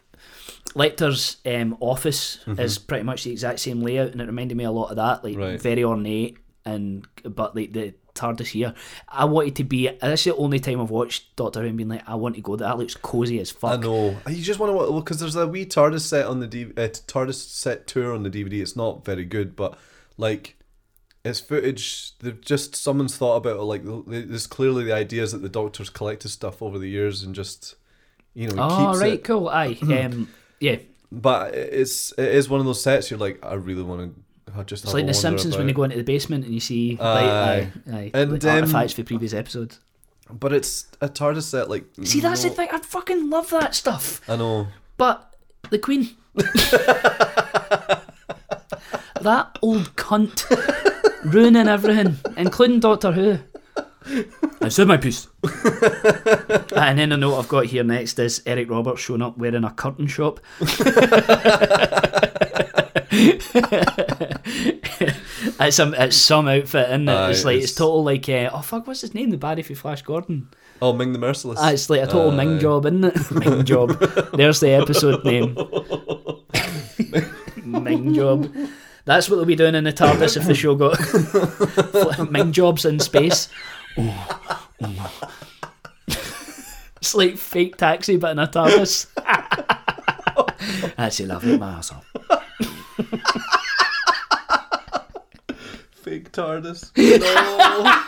Lecter's um, office mm-hmm. is pretty much the exact same layout, and it reminded me a lot of that, like right. very ornate. And but like the TARDIS here, I wanted to be. That's the only time I've watched Doctor Who and been like, I want to go. That looks cozy as fuck. I know. You just want to because there's a wee TARDIS set on the D V D, uh, TARDIS set tour on the D V D. It's not very good, but like. It's footage. They've just someone's thought about it. Like, there's clearly the ideas that the Doctor's collected stuff over the years and just, you know, oh, keeps right, it. cool, aye, um, yeah. But it's it is one of those sets. You're like, I really want to. I just. It's have like a the Simpsons about. When they go into the basement and you see aye, like, aye, aye, and like um, artifacts for previous episodes. But it's a TARDIS set. Like, see, that's no. the thing. I fucking love that stuff. I know. But the Queen, that old cunt. ruining everything, including Doctor Who. I said my piece. And then the note I've got here next is Eric Roberts showing up wearing a curtain shop. It's some, it's some outfit, isn't it? Uh, it's like it's, it's total like uh, oh fuck, what's his name? The Barry for Flash Gordon. Oh, Ming the Merciless. Uh, it's like a total uh, Ming job, isn't it? Ming job. There's the episode name. Ming job. That's what they'll be doing in the TARDIS if the show got Ming jobs in space. Oh, oh. It's like fake taxi but in a TARDIS. That's it, lovely, my asshole. Fake TARDIS. No.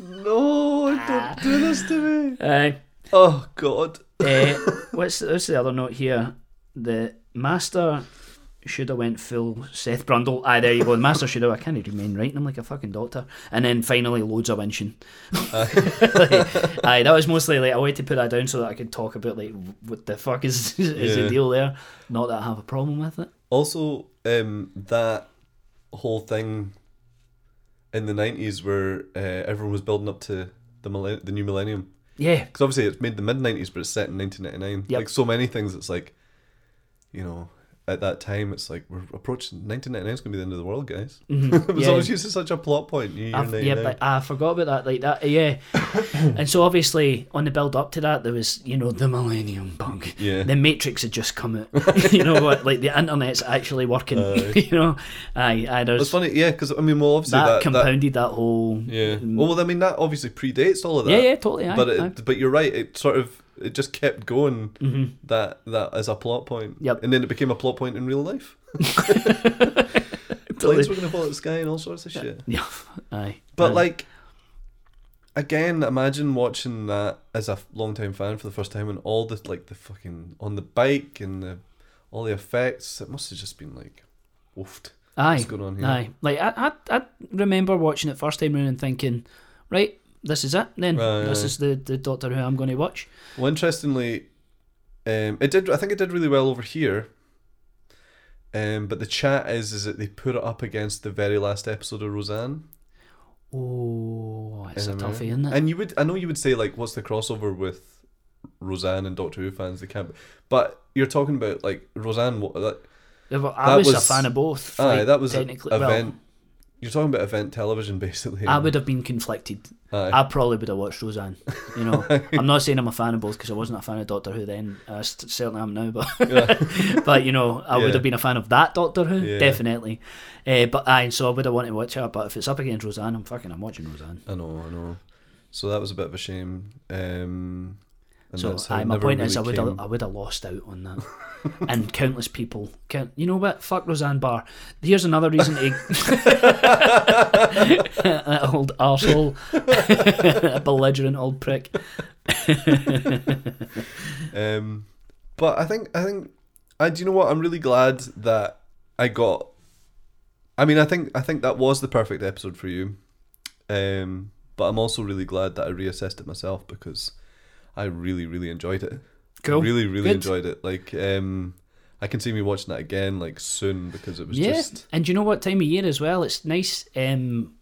No, don't do this to me. Uh, oh, God. uh, what's, what's the other note here? The Master should have went full Seth Brundle. Aye, there you go. The Master should have. I can't remain right. I'm like a fucking doctor. And then finally, loads of winching. Like, aye, that was mostly like I wanted to put that down so that I could talk about like what the fuck is is yeah. the deal there. Not that I have a problem with it. Also, um, that whole thing in the nineties where uh, everyone was building up to the millenn- the new millennium. Yeah. Because obviously it's made the mid-nineties, but it's set in nineteen ninety-nine. Yep. Like so many things, it's like, you know, at that time, it's like, we're approaching, nineteen ninety-nine is going to be the end of the world, guys. Mm-hmm. It was yeah. always used as such a plot point. Yeah, but I forgot about that, like that, yeah. And so obviously, on the build up to that, there was, you know, the millennium bug. Yeah. The Matrix had just come out. You know what, like the internet's actually working, uh, you know. Aye, aye, there's... It's funny, yeah, because, I mean, well, obviously that... that compounded that, that whole... Yeah. Well, I mean, that obviously predates all of that. Yeah, yeah, totally, aye, but it, aye. But you're right, it sort of... It just kept going mm-hmm. that that as a plot point. Yep. And then it became a plot point in real life. Planes were going to fall out of the sky and all sorts of shit. Yeah. Aye. But, aye. Like, again, imagine watching that as a long-time fan for the first time and all the, like, the fucking, on the bike and the, all the effects. It must have just been, like, oofed. Aye. What's going on here? Aye. Like, I, I, I remember watching it first time around and thinking, right, this is it then. Right, this right. is the, the Doctor Who I'm going to watch. Well, interestingly, um, it did. I think it did really well over here. Um, but the chat is is that they put it up against the very last episode of Roseanne. Oh, it's a America. Toughie, isn't it? And you would, I know you would say like, what's the crossover with Roseanne and Doctor Who fans? They can't. But you're talking about like Roseanne. What, that, yeah, well, I that was, was a fan of both. Aye, like, that was technically an event. Well, you're talking about event television, basically. I would have been conflicted. Aye. I probably would have watched Roseanne. You know, I'm not saying I'm a fan of both because I wasn't a fan of Doctor Who then. I st- certainly am now, but yeah. But you know, I yeah. would have been a fan of that Doctor Who, yeah. definitely. Uh, but aye, so I would have wanted to watch it. But if it's up against Roseanne, I'm fucking, I'm watching Roseanne. I know, I know. So that was a bit of a shame. Um, and so aye, my point really is, I would have, I would have lost out on that. And countless people can, you know what, fuck Roseanne Barr. Here's another reason to that old arsehole. A belligerent old prick. um, but I think I think I do you know what, I'm really glad that I got I mean I think I think that was the perfect episode for you. Um, but I'm also really glad that I reassessed it myself because I really, really enjoyed it. Cool. Really, really Good. enjoyed it. Like, um, I can see me watching that again, like soon, because it was yeah. just. And you know what time of year as well? It's nice. Um,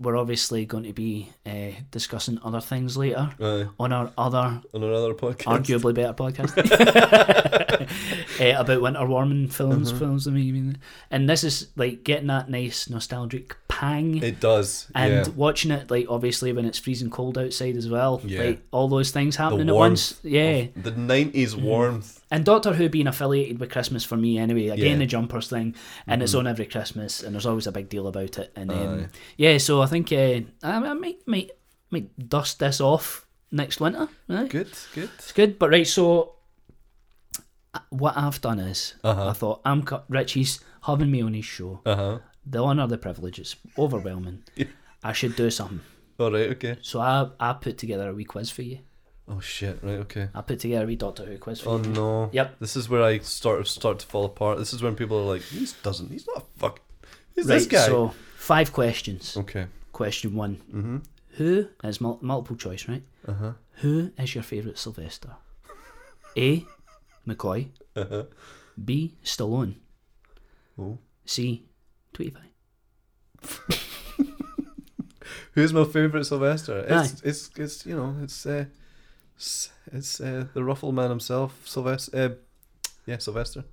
we're obviously going to be uh, discussing other things later uh, on our other, on our other podcast, arguably better podcast, uh, about winter warming films, uh-huh. films. I mean, and this is like getting that nice nostalgic pang. It does, and yeah. watching it like obviously when it's freezing cold outside as well. Yeah, like, all those things happening at once. Yeah, the nineties warmth. Mm. And Doctor Who being affiliated with Christmas for me anyway. Again, yeah. the Jumpers thing, and mm-hmm. it's on every Christmas, and there's always a big deal about it. And um, uh, yeah, so I. I think uh, I, I might, might, might dust this off next winter. Right? Good, good. It's good, but right, so what I've done is uh-huh. I thought, I'm cu- Richie's having me on his show. Uh-huh. The honour, the privilege is overwhelming. Yeah. I should do something. All right, okay. So I, I put together a wee quiz for you. Oh shit, right, okay. I put together a wee Doctor Who quiz for oh, you. Oh no. Yep. This is where I start, start to fall apart. This is when people are like, he doesn't, he's not a fuck. Who's right, this guy? So five questions. Okay. Question one. Mm-hmm. Who is mul- multiple choice, right? Uh-huh. Who is your favourite Sylvester? A. McCoy. Uh-huh. B. Stallone. Oh. C. Tweety Pie. Who's my favourite Sylvester? It's, it's it's you know it's uh, it's, it's uh, the Ruffle Man himself, Sylvester. Uh, yeah, Sylvester.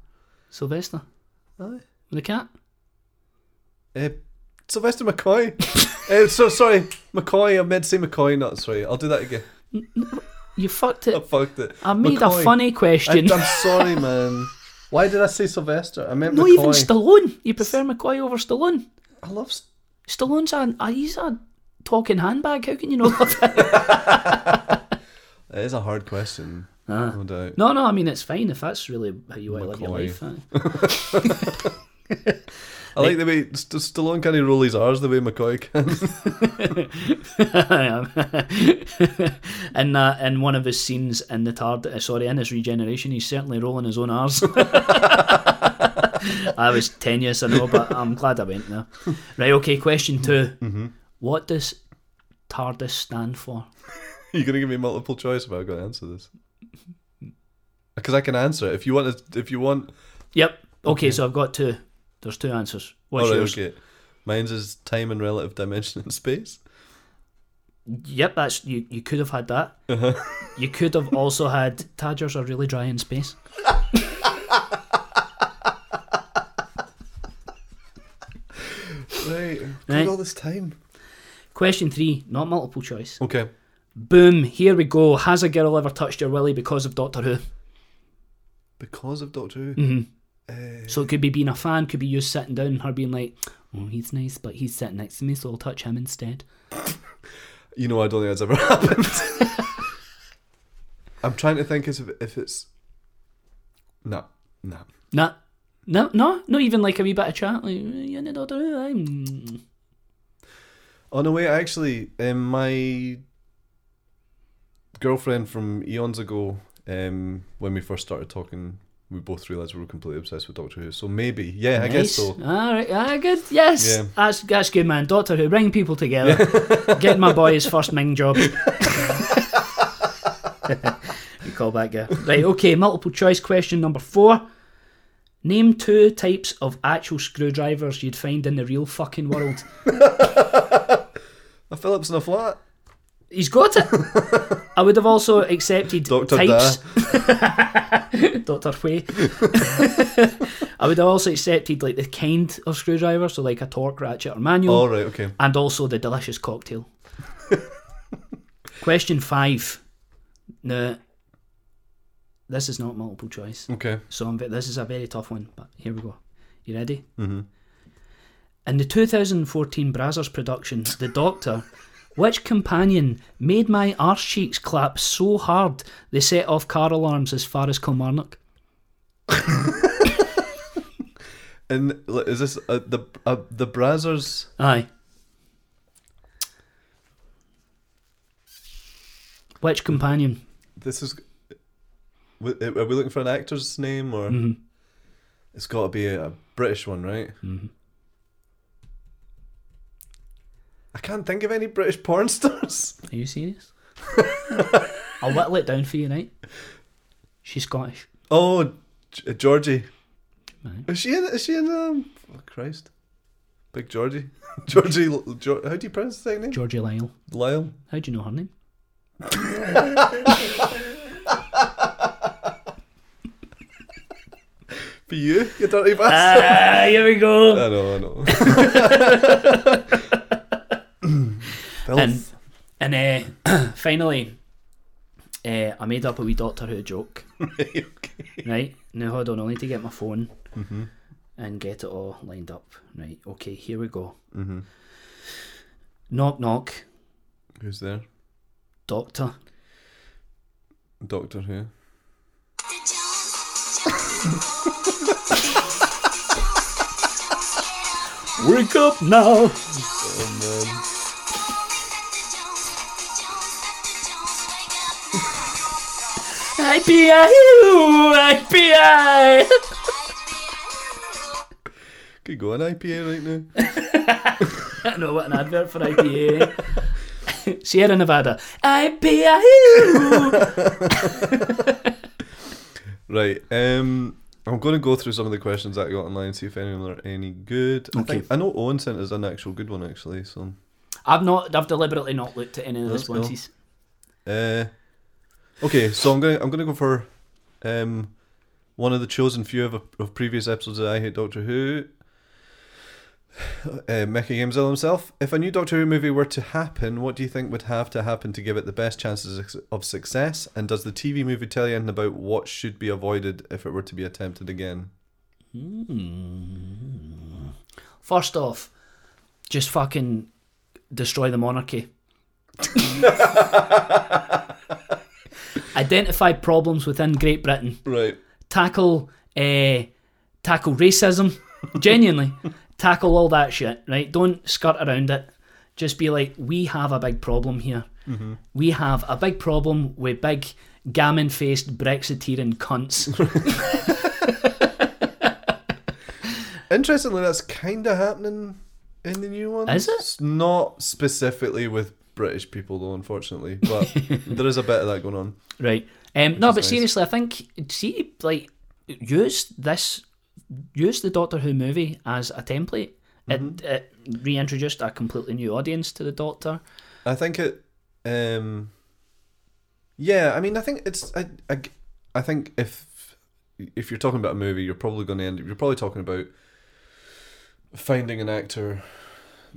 Sylvester. Aye. The cat. Uh, Sylvester McCoy. uh, so sorry, McCoy. I meant to say McCoy. Not sorry. I'll do that again. You fucked it. I fucked it. I made McCoy. a funny question. I, I'm sorry, man. Why did I say Sylvester? I meant not McCoy. Not even Stallone. You prefer McCoy over Stallone? I love St- Stallone's a he's a talking handbag. How can you know that? It is a hard question. Ah. No doubt. No, no. I mean, it's fine if that's really how you want McCoy. to live your life. Huh? I like the way St- Stallone can't roll his R's the way McCoy can. in, uh, in one of his scenes in the TARDIS, uh, sorry, in his regeneration, he's certainly rolling his own R's. I was tenuous, I know, but I'm glad I went there. Right, okay, question two. Mm-hmm. What does TARDIS stand for? You're going to give me multiple choice about I've got to answer this. Because I can answer it. If you want... To, if you want... Yep. Okay, okay, so I've got two. There's two answers. What's All right, yours? Okay. Mine's is time and relative dimension in space. Yep, that's you. You could have had that. Uh-huh. You could have also had Tadgers are really dry in space. Right. Right. All this time. Question three, not multiple choice. Okay. Boom. Here we go. Has a girl ever touched your willy because of Doctor Who? Because of Doctor Who. Mm-hmm. So it could be being a fan, could be you sitting down and her being like, oh, he's nice, but he's sitting next to me, so I'll touch him instead. You know, I don't think that's ever happened. I'm trying to think as if, if it's... No, no. No, no, no, not even like a wee bit of chat, like, you know, I'm... Oh, no, wait, actually, um, my girlfriend from eons ago, um, when we first started talking... We both realised we were completely obsessed with Doctor Who, so maybe, yeah, nice. I guess so. All right, ah, good, yes, yeah. that's that's good, man. Doctor Who, bring people together. Yeah. Get my boy his first Ming job. You call that guy. Right, okay. Multiple choice question number four. Name two types of actual screwdrivers you'd find in the real fucking world. A Phillips and a flat. He's got it. I would have also accepted Doctor types. Doctor Who. I would have also accepted like the kind of screwdriver, so like a torque, ratchet, or manual. All right, okay. And also the delicious cocktail. Question five. Now, this is not multiple choice. Okay. So I'm, this is a very tough one, but here we go. You ready? Mm-hmm. In the two thousand fourteen Brazzers production, the Doctor. Which companion made my arse cheeks clap so hard they set off car alarms as far as Kilmarnock? And is this uh, the uh, the Brazzers? Aye. Which companion? This is. Are we looking for an actor's name or? Mm-hmm. It's got to be a, a British one, right? Mm-hmm. I can't think of any British porn stars. Are you serious? I'll whittle it down for you, right? She's Scottish. Oh, G- Georgie. Right. Is she in? Is she in? Um, oh Christ, Big Georgie. Georgie. George, how do you pronounce the name? Georgie Lyle. Lyle. How do you know her name? For you, you dirty bastard. Ah, here we go. I know. I know. And, and uh, finally, uh, I made up a wee Doctor Who joke. Okay. Right, now hold on, I need to get my phone mm-hmm. and get it all lined up. Right, okay, here we go. Mm-hmm. Knock, knock. Who's there? Doctor. Doctor Who. Wake up now! Oh, man. I P A, I P A. Could go on I P A right now. I know what an advert for I P A. Sierra Nevada. I P A. Right. Um, I'm going to go through some of the questions that I got online and see if any of them are any good. Okay. I think, I know Owen sent us an actual good one actually. So. I've not. I've deliberately not looked at any of the That's responses. Cool. Uh, okay, so I'm gonna I'm gonna go for um, one of the chosen few of, of previous episodes that I Hate Doctor Who. Uh, Mickey Gamzell himself. If a new Doctor Who movie were to happen, what do you think would have to happen to give it the best chances of success? And does the T V movie tell you anything about what should be avoided if it were to be attempted again? Mm. First off, just fucking destroy the monarchy. Identify problems within Great Britain. Right. Tackle, uh, tackle racism. Genuinely. Tackle all that shit, right? Don't skirt around it. Just be like, we have a big problem here. Mm-hmm. We have a big problem with big gammon-faced Brexiteering cunts. Interestingly, that's kind of happening in the new ones. Is it? It's not specifically with British people, though, unfortunately. But there is a bit of that going on. Right. Um, no, but nice. Seriously, I think, see, like, use this... Use the Doctor Who movie as a template. Mm-hmm. It, it reintroduced a completely new audience to the Doctor. I think it. Um, yeah, I mean, I think it's. I, I, I think if if you're talking about a movie, you're probably going to end. You're probably talking about finding an actor.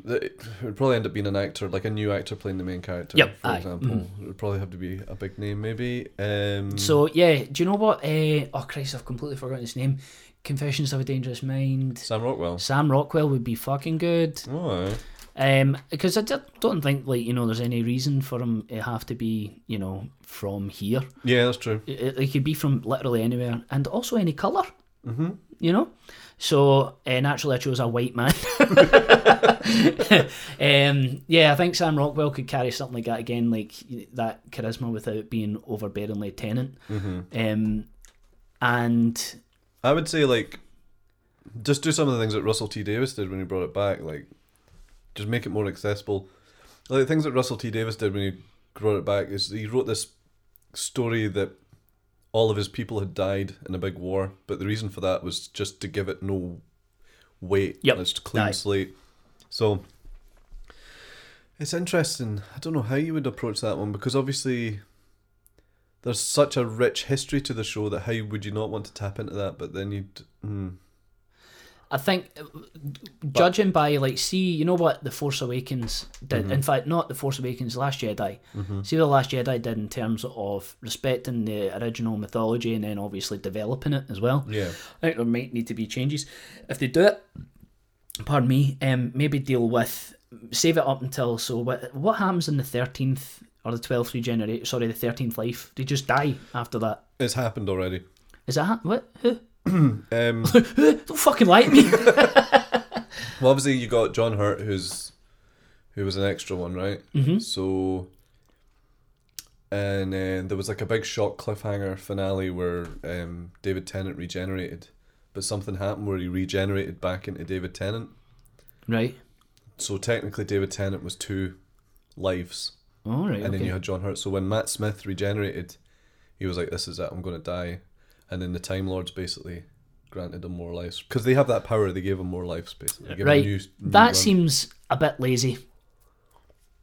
That it would probably end up being an actor, like a new actor playing the main character. Yep, for aye. example, mm-hmm. It would probably have to be a big name, maybe. Um, so yeah, do you know what? Uh, oh Christ, I've completely forgotten his name. Confessions of a Dangerous Mind. Sam Rockwell. Sam Rockwell would be fucking good. Oh. Um, because I don't think, like, you know, there's any reason for him to have to be, you know, from here. Yeah, that's true. It, it could be from literally anywhere, and also any colour. Mm-hmm. You know? So, uh, naturally I chose a white man. um, yeah, I think Sam Rockwell could carry something like that again, like that charisma without being overbearingly Tennant. Mm-hmm. Um, and... I would say, like, just do some of the things that Russell T Davies did when he brought it back. Like, just make it more accessible. Like, the things that Russell T Davies did when he brought it back is he wrote this story that all of his people had died in a big war, but the reason for that was just to give it no weight. Yep. It's a clean Aye. slate. So, it's interesting. I don't know how you would approach that one, because obviously... There's such a rich history to the show that how would you not want to tap into that? But then you'd... Hmm. I think, but, judging by, like, see, you know what The Force Awakens did? Mm-hmm. In fact, not The Force Awakens, Last Jedi. Mm-hmm. See what The Last Jedi did in terms of respecting the original mythology and then obviously developing it as well. Yeah. I think there might need to be changes. If they do it, pardon me, um, maybe deal with... Save it up until... So what, what happens in the thirteenth... Or the twelfth regenerate, sorry, the thirteenth life. They just die after that. It's happened already. Is that ha- what? Who? um, Don't fucking lie to me. Well, obviously you got John Hurt, who's who was an extra one, right? Mm-hmm. So, and uh, there was like a big shock cliffhanger finale where um, David Tennant regenerated, but something happened where he regenerated back into David Tennant. Right. So technically, David Tennant was two lives. Oh, right, and okay. Then you had John Hurt. So when Matt Smith regenerated, he was like, this is it, I'm going to die. And then the Time Lords basically granted him more lives. Because they have that power, they gave him more lives, basically. Gave right, him new, new that run. Seems a bit lazy.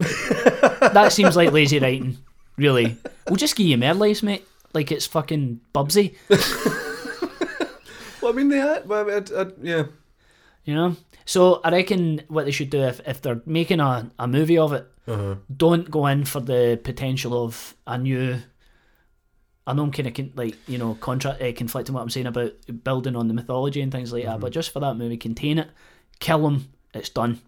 That seems like lazy writing, really. We'll just give you more lives, mate. Like it's fucking Bubsy. Well, I mean, they had, well, I'd, I'd, yeah. You know? So I reckon what they should do, if, if they're making a, a movie of it, uh-huh. Don't go in for the potential of a new. I know I'm kind of like you know contract uh, conflicting what I'm saying about building on the mythology and things like mm-hmm. that, but just for that movie, contain it, kill him, it's done.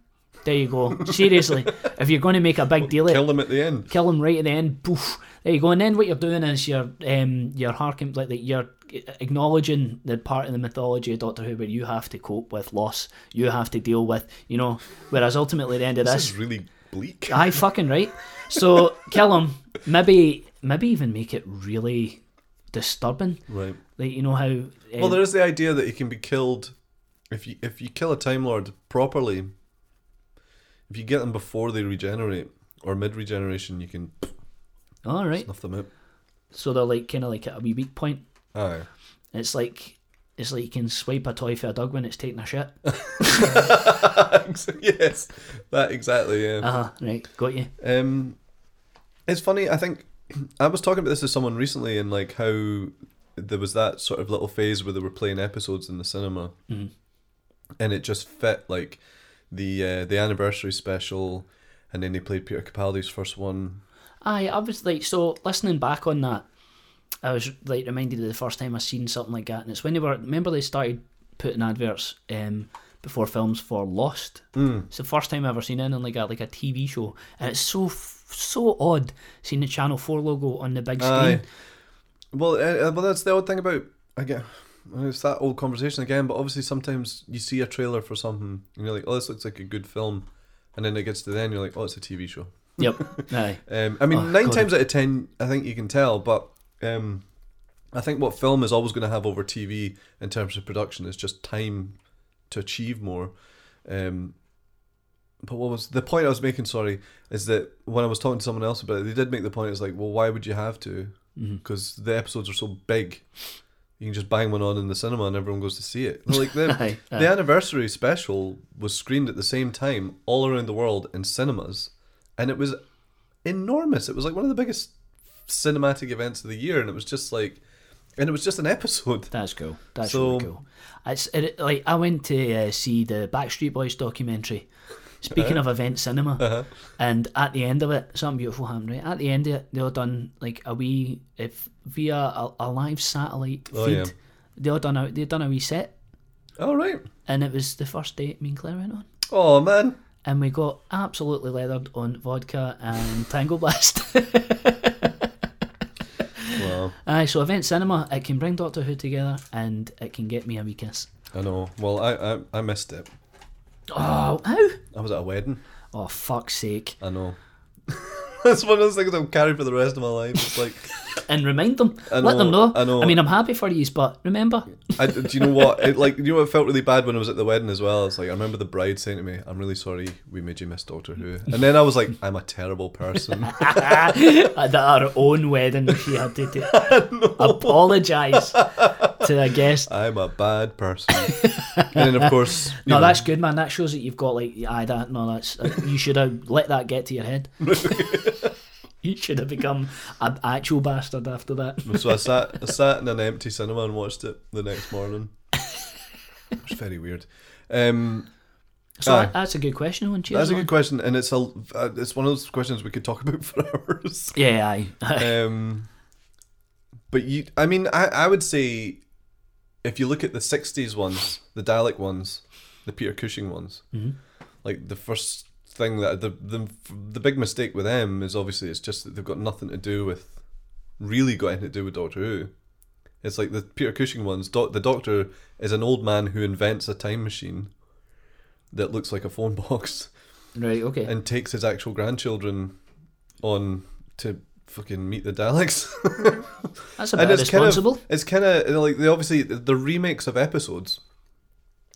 There you go. Seriously, if you're going to make a big deal, kill him at the end. Kill him right at the end. Poof. There you go. And then what you're doing is you're um you're harking like you're acknowledging the part of the mythology of Doctor Who where you have to cope with loss, you have to deal with you know. Whereas ultimately at the end of this, this is really. Bleak. Aye, fucking right. So kill him. Maybe, maybe even make it really disturbing. Right. Like you know how. Um, well, there is the idea that he can be killed if you if you kill a Time Lord properly. If you get them before they regenerate or mid regeneration, you can. All right. Snuff them out. So they're like kind of like at a wee weak point. Aye. It's like it's like you can swipe a toy for a dog when it's taking a shit. Yes, that exactly, yeah. Uh-huh, right, got you. Um, it's funny, I think, I was talking about this to someone recently and like how there was that sort of little phase where they were playing episodes in the cinema, mm. and it just fit like the uh, the anniversary special, and then they played Peter Capaldi's first one. Aye, I was like, so listening back on that, I was like reminded of the first time I seen something like that, and it's when they were, remember they started putting adverts um, before films for Lost. Mm. It's the first time I ever seen anything like a like a T V show, and it's so so odd seeing the Channel Four logo on the big screen. Aye. Well, uh, well, that's the odd thing about, I guess, it's that old conversation again, but obviously sometimes you see a trailer for something and you're like, oh, this looks like a good film, and then it gets to the end, you're like, oh, it's a T V show. Yep. Aye. um, I mean, oh, nine God. times out of ten, I think you can tell, but um, I think what film is always going to have over T V in terms of production is just time to achieve more. Um, but what was the point I was making, sorry, is that when I was talking to someone else about it, they did make the point, it's like, well, why would you have to? Because mm-hmm. the episodes are so big, you can just bang one on in the cinema and everyone goes to see it. Like the, aye, aye. the anniversary special was screened at the same time all around the world in cinemas, and it was enormous. It was like one of the biggest cinematic events of the year, and it was just like, and it was just an episode. That's cool. That's so, really cool. It's it, like I went to uh, see the Backstreet Boys documentary. Speaking uh-huh. of event cinema, uh-huh. and at the end of it, something beautiful happened, right? At the end of it, they all done like a wee, if via a, a live satellite feed, oh, yeah. they all done a, they done a wee set. Oh, right. And it was the first date me and Claire went on. Oh, man. And we got absolutely leathered on vodka and Tango Blast. Wow. Aye, so event cinema, it can bring Doctor Who together and it can get me a wee kiss. I know. Well, I, I, I missed it. Oh, how? I was at a wedding. Oh, fuck's sake. I know. That's one of those things I'll carry for the rest of my life. It's like, and remind them. Know, let them know. I know. I mean, I'm happy for you, but remember. I, do you know what? It, like, you know what felt really bad when I was at the wedding as well? It's like, I remember the bride saying to me, I'm really sorry we made you miss Doctor Who. And then I was like, I'm a terrible person. At our own wedding, she had to do, apologise to a guest. I'm a bad person. And then, of course. No, know, that's good, man. That shows that you've got, like, aye, that, no, that's, you should have let that get to your head. You should have become an actual bastard after that. So I sat I sat in an empty cinema and watched it the next morning. It was very weird. Um, so ah, that's a good question. One, that's on. a good question, and it's a it's one of those questions we could talk about for hours. Yeah, aye. um, but you, I mean, I, I would say if you look at the sixties ones, the Dalek ones, the Peter Cushing ones, mm-hmm. like the first. Thing that the, the the big mistake with them is obviously it's just that they've got nothing to do with really got anything to do with Doctor Who. It's like the Peter Cushing ones. Doc, the Doctor is an old man who invents a time machine that looks like a phone box, right? Okay, and takes his actual grandchildren on to fucking meet the Daleks. That's a bit irresponsible. It's kind of like they obviously the remakes of episodes.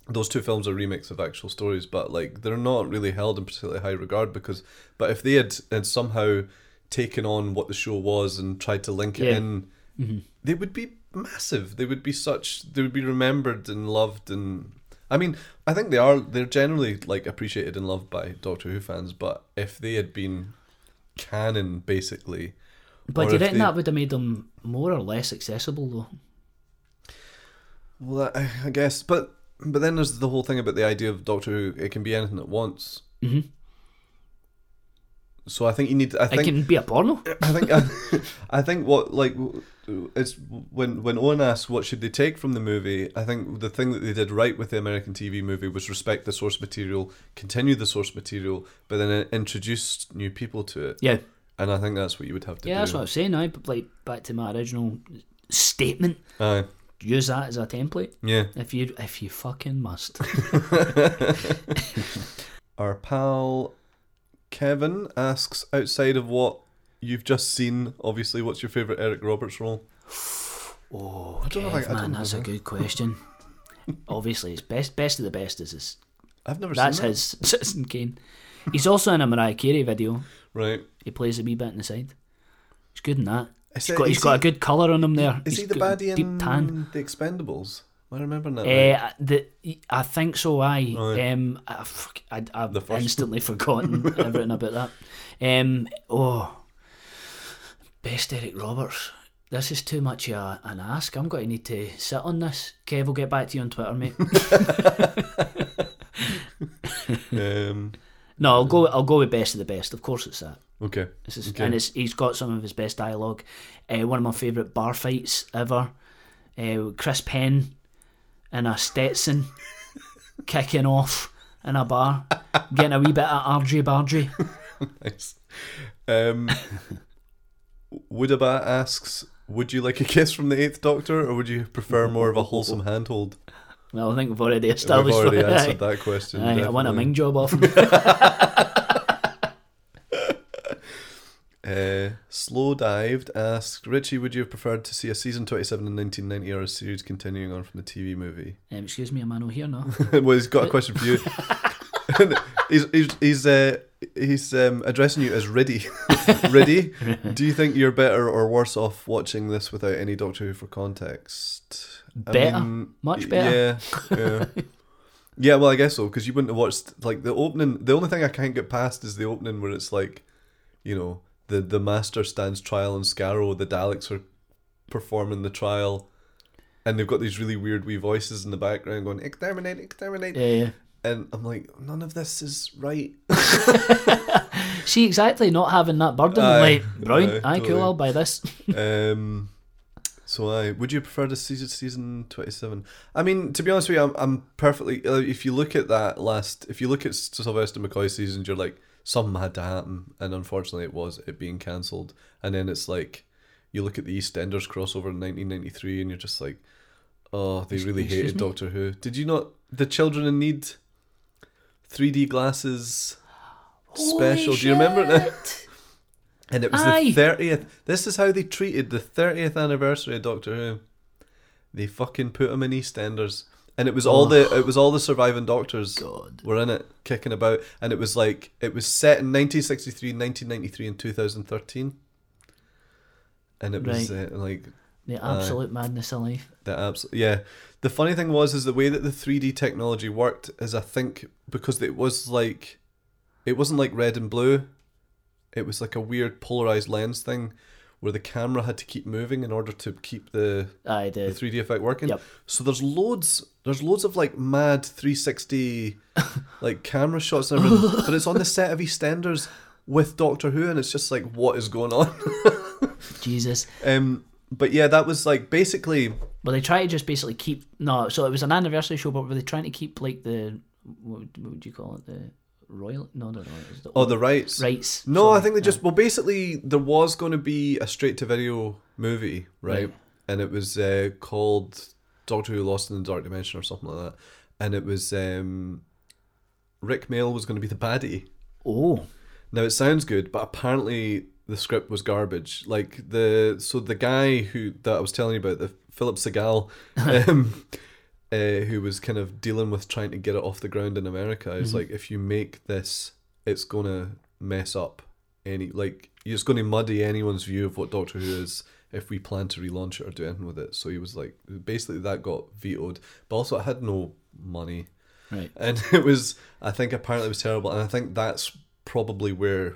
Those two films are remakes of actual stories, but like they're not really held in particularly high regard because. But if they had, had somehow taken on what the show was and tried to link it yeah. in, mm-hmm. they would be massive. They would be such. They would be remembered and loved. And I mean, I think they are. They're generally like appreciated and loved by Doctor Who fans. But if they had been canon, basically, but do you reckon they... that would have made them more or less accessible, though? Well, I, I guess, but. But then there's the whole thing about the idea of Doctor Who. It can be anything it wants. Mm-hmm. So I think you need. I think it can be a porno. I think. I, I think what like it's when when Owen asks what should they take from the movie. I think the thing that they did right with the American T V movie was respect the source material, continue the source material, but then introduce new people to it. Yeah. And I think that's what you would have to. Yeah, do. Yeah, that's what I'm saying. I like back to my original statement. Aye. Use that as a template. Yeah. If you if you fucking must. Our pal Kevin asks, outside of what you've just seen, obviously, what's your favourite Eric Roberts role? Oh, I don't Kev, know if I, I man, don't that's know. a good question. Obviously, his best best of the best is his. I've never that's seen That's his Citizen Kane. He's also in a Mariah Carey video. Right. He plays a wee bit on the side. He's good in that. He's, it, got, he's he, got a good colour on him there. Is he's he the baddie in The Expendables? I remember that. Uh, right. the, I think so, aye. Right. Um, I've, I, I've instantly forgotten everything about that. Um, oh, best Eric Roberts. This is too much of a, an ask. I'm going to need to sit on this. Kev, we'll get back to you on Twitter, mate. um, no, I'll go. I'll go with best of the best. Of course, it's that. Okay. This is, okay. And it's, he's got some of his best dialogue. Uh, one of my favourite bar fights ever. Uh, Chris Penn in a Stetson kicking off in a bar, getting a wee bit of argy bargy. Nice. Um, Woodabat asks, would you like a kiss from the Eighth Doctor, or would you prefer more of a wholesome handhold? Well, I think we've already established we've already that. Answered that question. Aye, I want a Ming job off. uh, Slow Dived asked, Richie, would you have preferred to see a season twenty-seven in nineteen ninety or a series continuing on from the T V movie? Um, excuse me, am I not here now? Well, he's got a question for you. he's he's he's, uh, he's um, addressing you as Riddy. Riddy, do you think you're better or worse off watching this without any Doctor Who for context? Better, I mean, much better. Yeah, yeah. Yeah, well, I guess so, because you wouldn't have watched like the opening. The only thing I can't get past is the opening where it's like, you know, the the Master stands trial on Scarrow. The Daleks are performing the trial, and they've got these really weird wee voices in the background going exterminate, exterminate. Yeah, yeah. And I'm like, none of this is right. See, exactly, not having that burden. Aye, like, right, aye, aye totally. Cool, I'll buy this. um, so, aye, would you prefer to see season twenty-seven? I mean, to be honest with you, I'm, I'm perfectly... Uh, if you look at that last... If you look at Sylvester McCoy seasons, you're like, something had to happen. And unfortunately, it was, it being cancelled. And then it's like, you look at the EastEnders crossover in nineteen ninety-three, and you're just like, oh, they really Excuse hated me? Doctor Who. Did you not... The Children in Need... three D glasses special. Holy Do you remember that? And it was Aye. the thirtieth. This is how they treated the thirtieth anniversary of Doctor Who. They fucking put him in EastEnders, and it was oh. all the it was all the surviving Doctors God. were in it, kicking about, and it was like it was set in nineteen sixty-three, nineteen ninety-three, and two thousand thirteen, and it was right. uh, like the absolute uh, madness of life. The absolute yeah. The funny thing was, is the way that the three D technology worked is, I think, because it was like, it wasn't like red and blue. It was like a weird polarized lens thing where the camera had to keep moving in order to keep the, I did. the three D effect working. Yep. So there's loads, there's loads of like mad three sixty like camera shots and everything, but it's on the set of EastEnders with Doctor Who, and it's just like, what is going on? Jesus. Um. But yeah, that was like basically. Well, they try to just basically keep no. So it was an anniversary show, but were they trying to keep like the what would, what would you call it? The royal? No, no, no. The oh, the rights. Rights. No, sorry. I think they just well, basically there was going to be a straight to video movie, right? Yeah. And it was uh, called Doctor Who Lost in the Dark Dimension or something like that. And it was um, Rick Mayall was going to be the baddie. Oh. Now it sounds good, but apparently the script was garbage. Like the so the guy who that I was telling you about, the Philip Segal, um, uh, who was kind of dealing with trying to get it off the ground in America, is mm-hmm. like, if you make this, it's gonna mess up any like it's gonna muddy anyone's view of what Doctor Who is if we plan to relaunch it or do anything with it. So he was like, basically that got vetoed. But also, it had no money, right? And it was, I think, apparently it was terrible. And I think that's probably where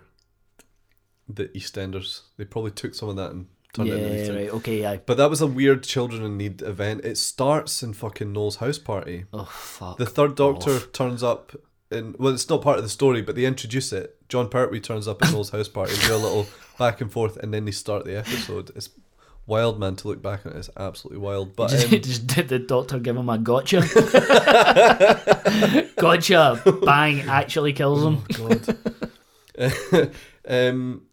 the EastEnders, they probably took some of that and turned yeah, it into right, okay, yeah. But that was a weird Children in Need event. It starts in fucking Noel's house party. Oh, fuck. The third Doctor off. turns up in, well, it's not part of the story, but they introduce it. John Pertwee turns up at Noel's house party, do a little back and forth, and then they start the episode. It's wild, man, to look back on it. It's absolutely wild. But just, um, just did the Doctor give him a gotcha? Gotcha! Bang, actually kills him. Oh, God. um...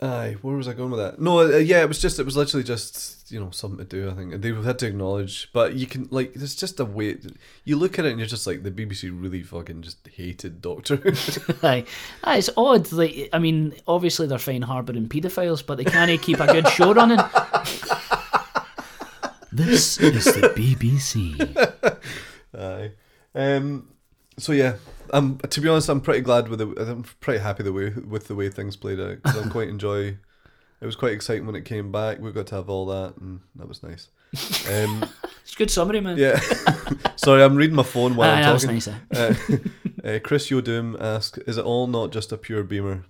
Aye, where was I going with that? No, uh, yeah, it was just, it was literally just, you know, something to do, I think. They had to acknowledge, but you can, like, there's just a way, you look at it and you're just like, the B B C really fucking just hated Doctor Who. Aye, aye, it's odd, like, I mean, obviously they're fine harbouring paedophiles, but they can't keep a good show running. This is the B B C. Aye. Um... So yeah, um, to be honest, I'm pretty glad with the. I'm pretty happy the way with the way things played out. Cause I'm quite enjoy. It was quite exciting when it came back. We got to have all that, and that was nice. Um, good summary, man. Yeah. Sorry, I'm reading my phone while uh, I'm talking. That's nicer. Uh, uh, Chris Yodoom asks, is it all not just a pure Beamer?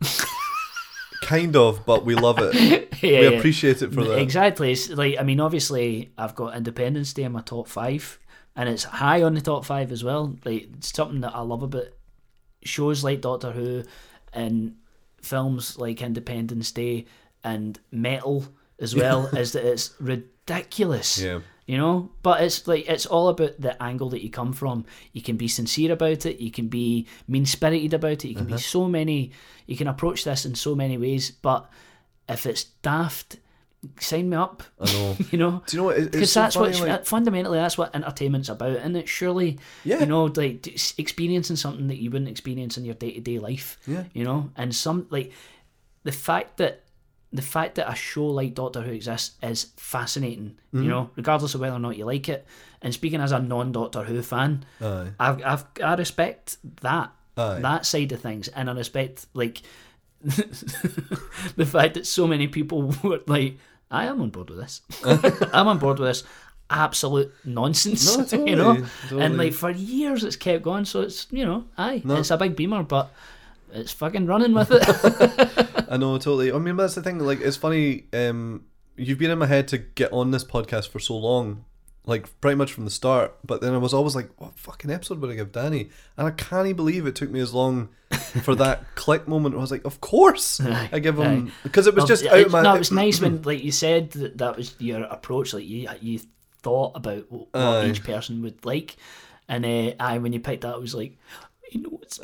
Kind of, but we love it. Yeah, we appreciate it for that. Exactly. It's like, I mean, obviously, I've got Independence Day in my top five, and it's high on the top five as well. Like, it's something that I love about shows like Doctor Who and films like Independence Day and metal as well, is that it's ridiculous. Yeah. You know, but it's like, it's all about the angle that you come from. You can be sincere about it. You can be mean-spirited about it. You can mm-hmm. be so many, you can approach this in so many ways, but if it's daft, sign me up. I know. You know? Do you know what? Because it, so that's funny, what, like... fundamentally, that's what entertainment's about, isn't it? Surely, yeah. You know, like, experiencing something that you wouldn't experience in your day-to-day life. Yeah. You know? And some, like, the fact that, the fact that a show like Doctor Who exists is fascinating, mm-hmm. you know, regardless of whether or not you like it. And speaking as a non-Doctor Who fan, I've, I've, I respect that, Aye. that side of things. And I respect, like, the fact that so many people were like, I am on board with this. I'm on board with this. Absolute nonsense, no, totally, you know. Totally. And, like, for years it's kept going. So it's, you know, aye, no. It's a big Beamer, but... it's fucking running with it. I know, totally. I mean, that's the thing. Like, it's funny. Um, you've been in my head to get on this podcast for so long, like pretty much from the start. But then I was always like, "What fucking episode would I give Danny?" And I can't believe it took me as long for that click moment. Where I was like, "Of course, right, I give him," because right. it was well, just it, out of my. No, it was nice when, like you said, that that was your approach. Like you, you thought about what uh, each person would like, and uh, I when you picked that, I was like, you know what's.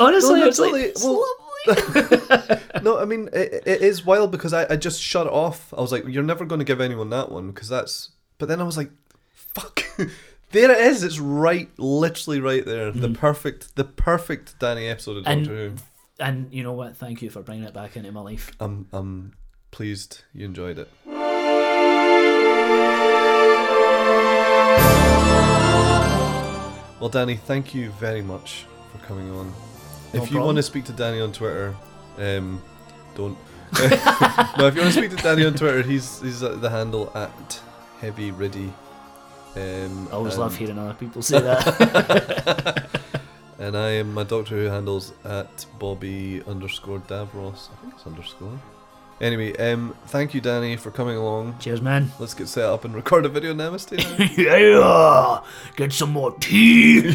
Honestly, no, it's totally, like, it's well, lovely. No, I mean, it, it is wild because I, I just shut it off. I was like, you're never going to give anyone that one because that's... But then I was like, fuck. There it is. It's right, literally right there. Mm. The perfect, the perfect Danny episode of Doctor Who. And you know what? Thank you for bringing it back into my life. I'm, I'm pleased you enjoyed it. Well, Danny, thank you very much for coming on. No if you problem. want to speak to Danny on Twitter, um, don't. No, if you want to speak to Danny on Twitter, he's he's at the handle at Heavy Riddy. Um, I always and... love hearing other people say that. And I am my Doctor Who handles at Bobby underscore Davros. I think it's underscore. Anyway, um, thank you, Danny, for coming along. Cheers, man. Let's get set up and record a video, Namaste. Yeah, get some more tea.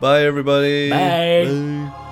Bye, everybody. Bye. Bye.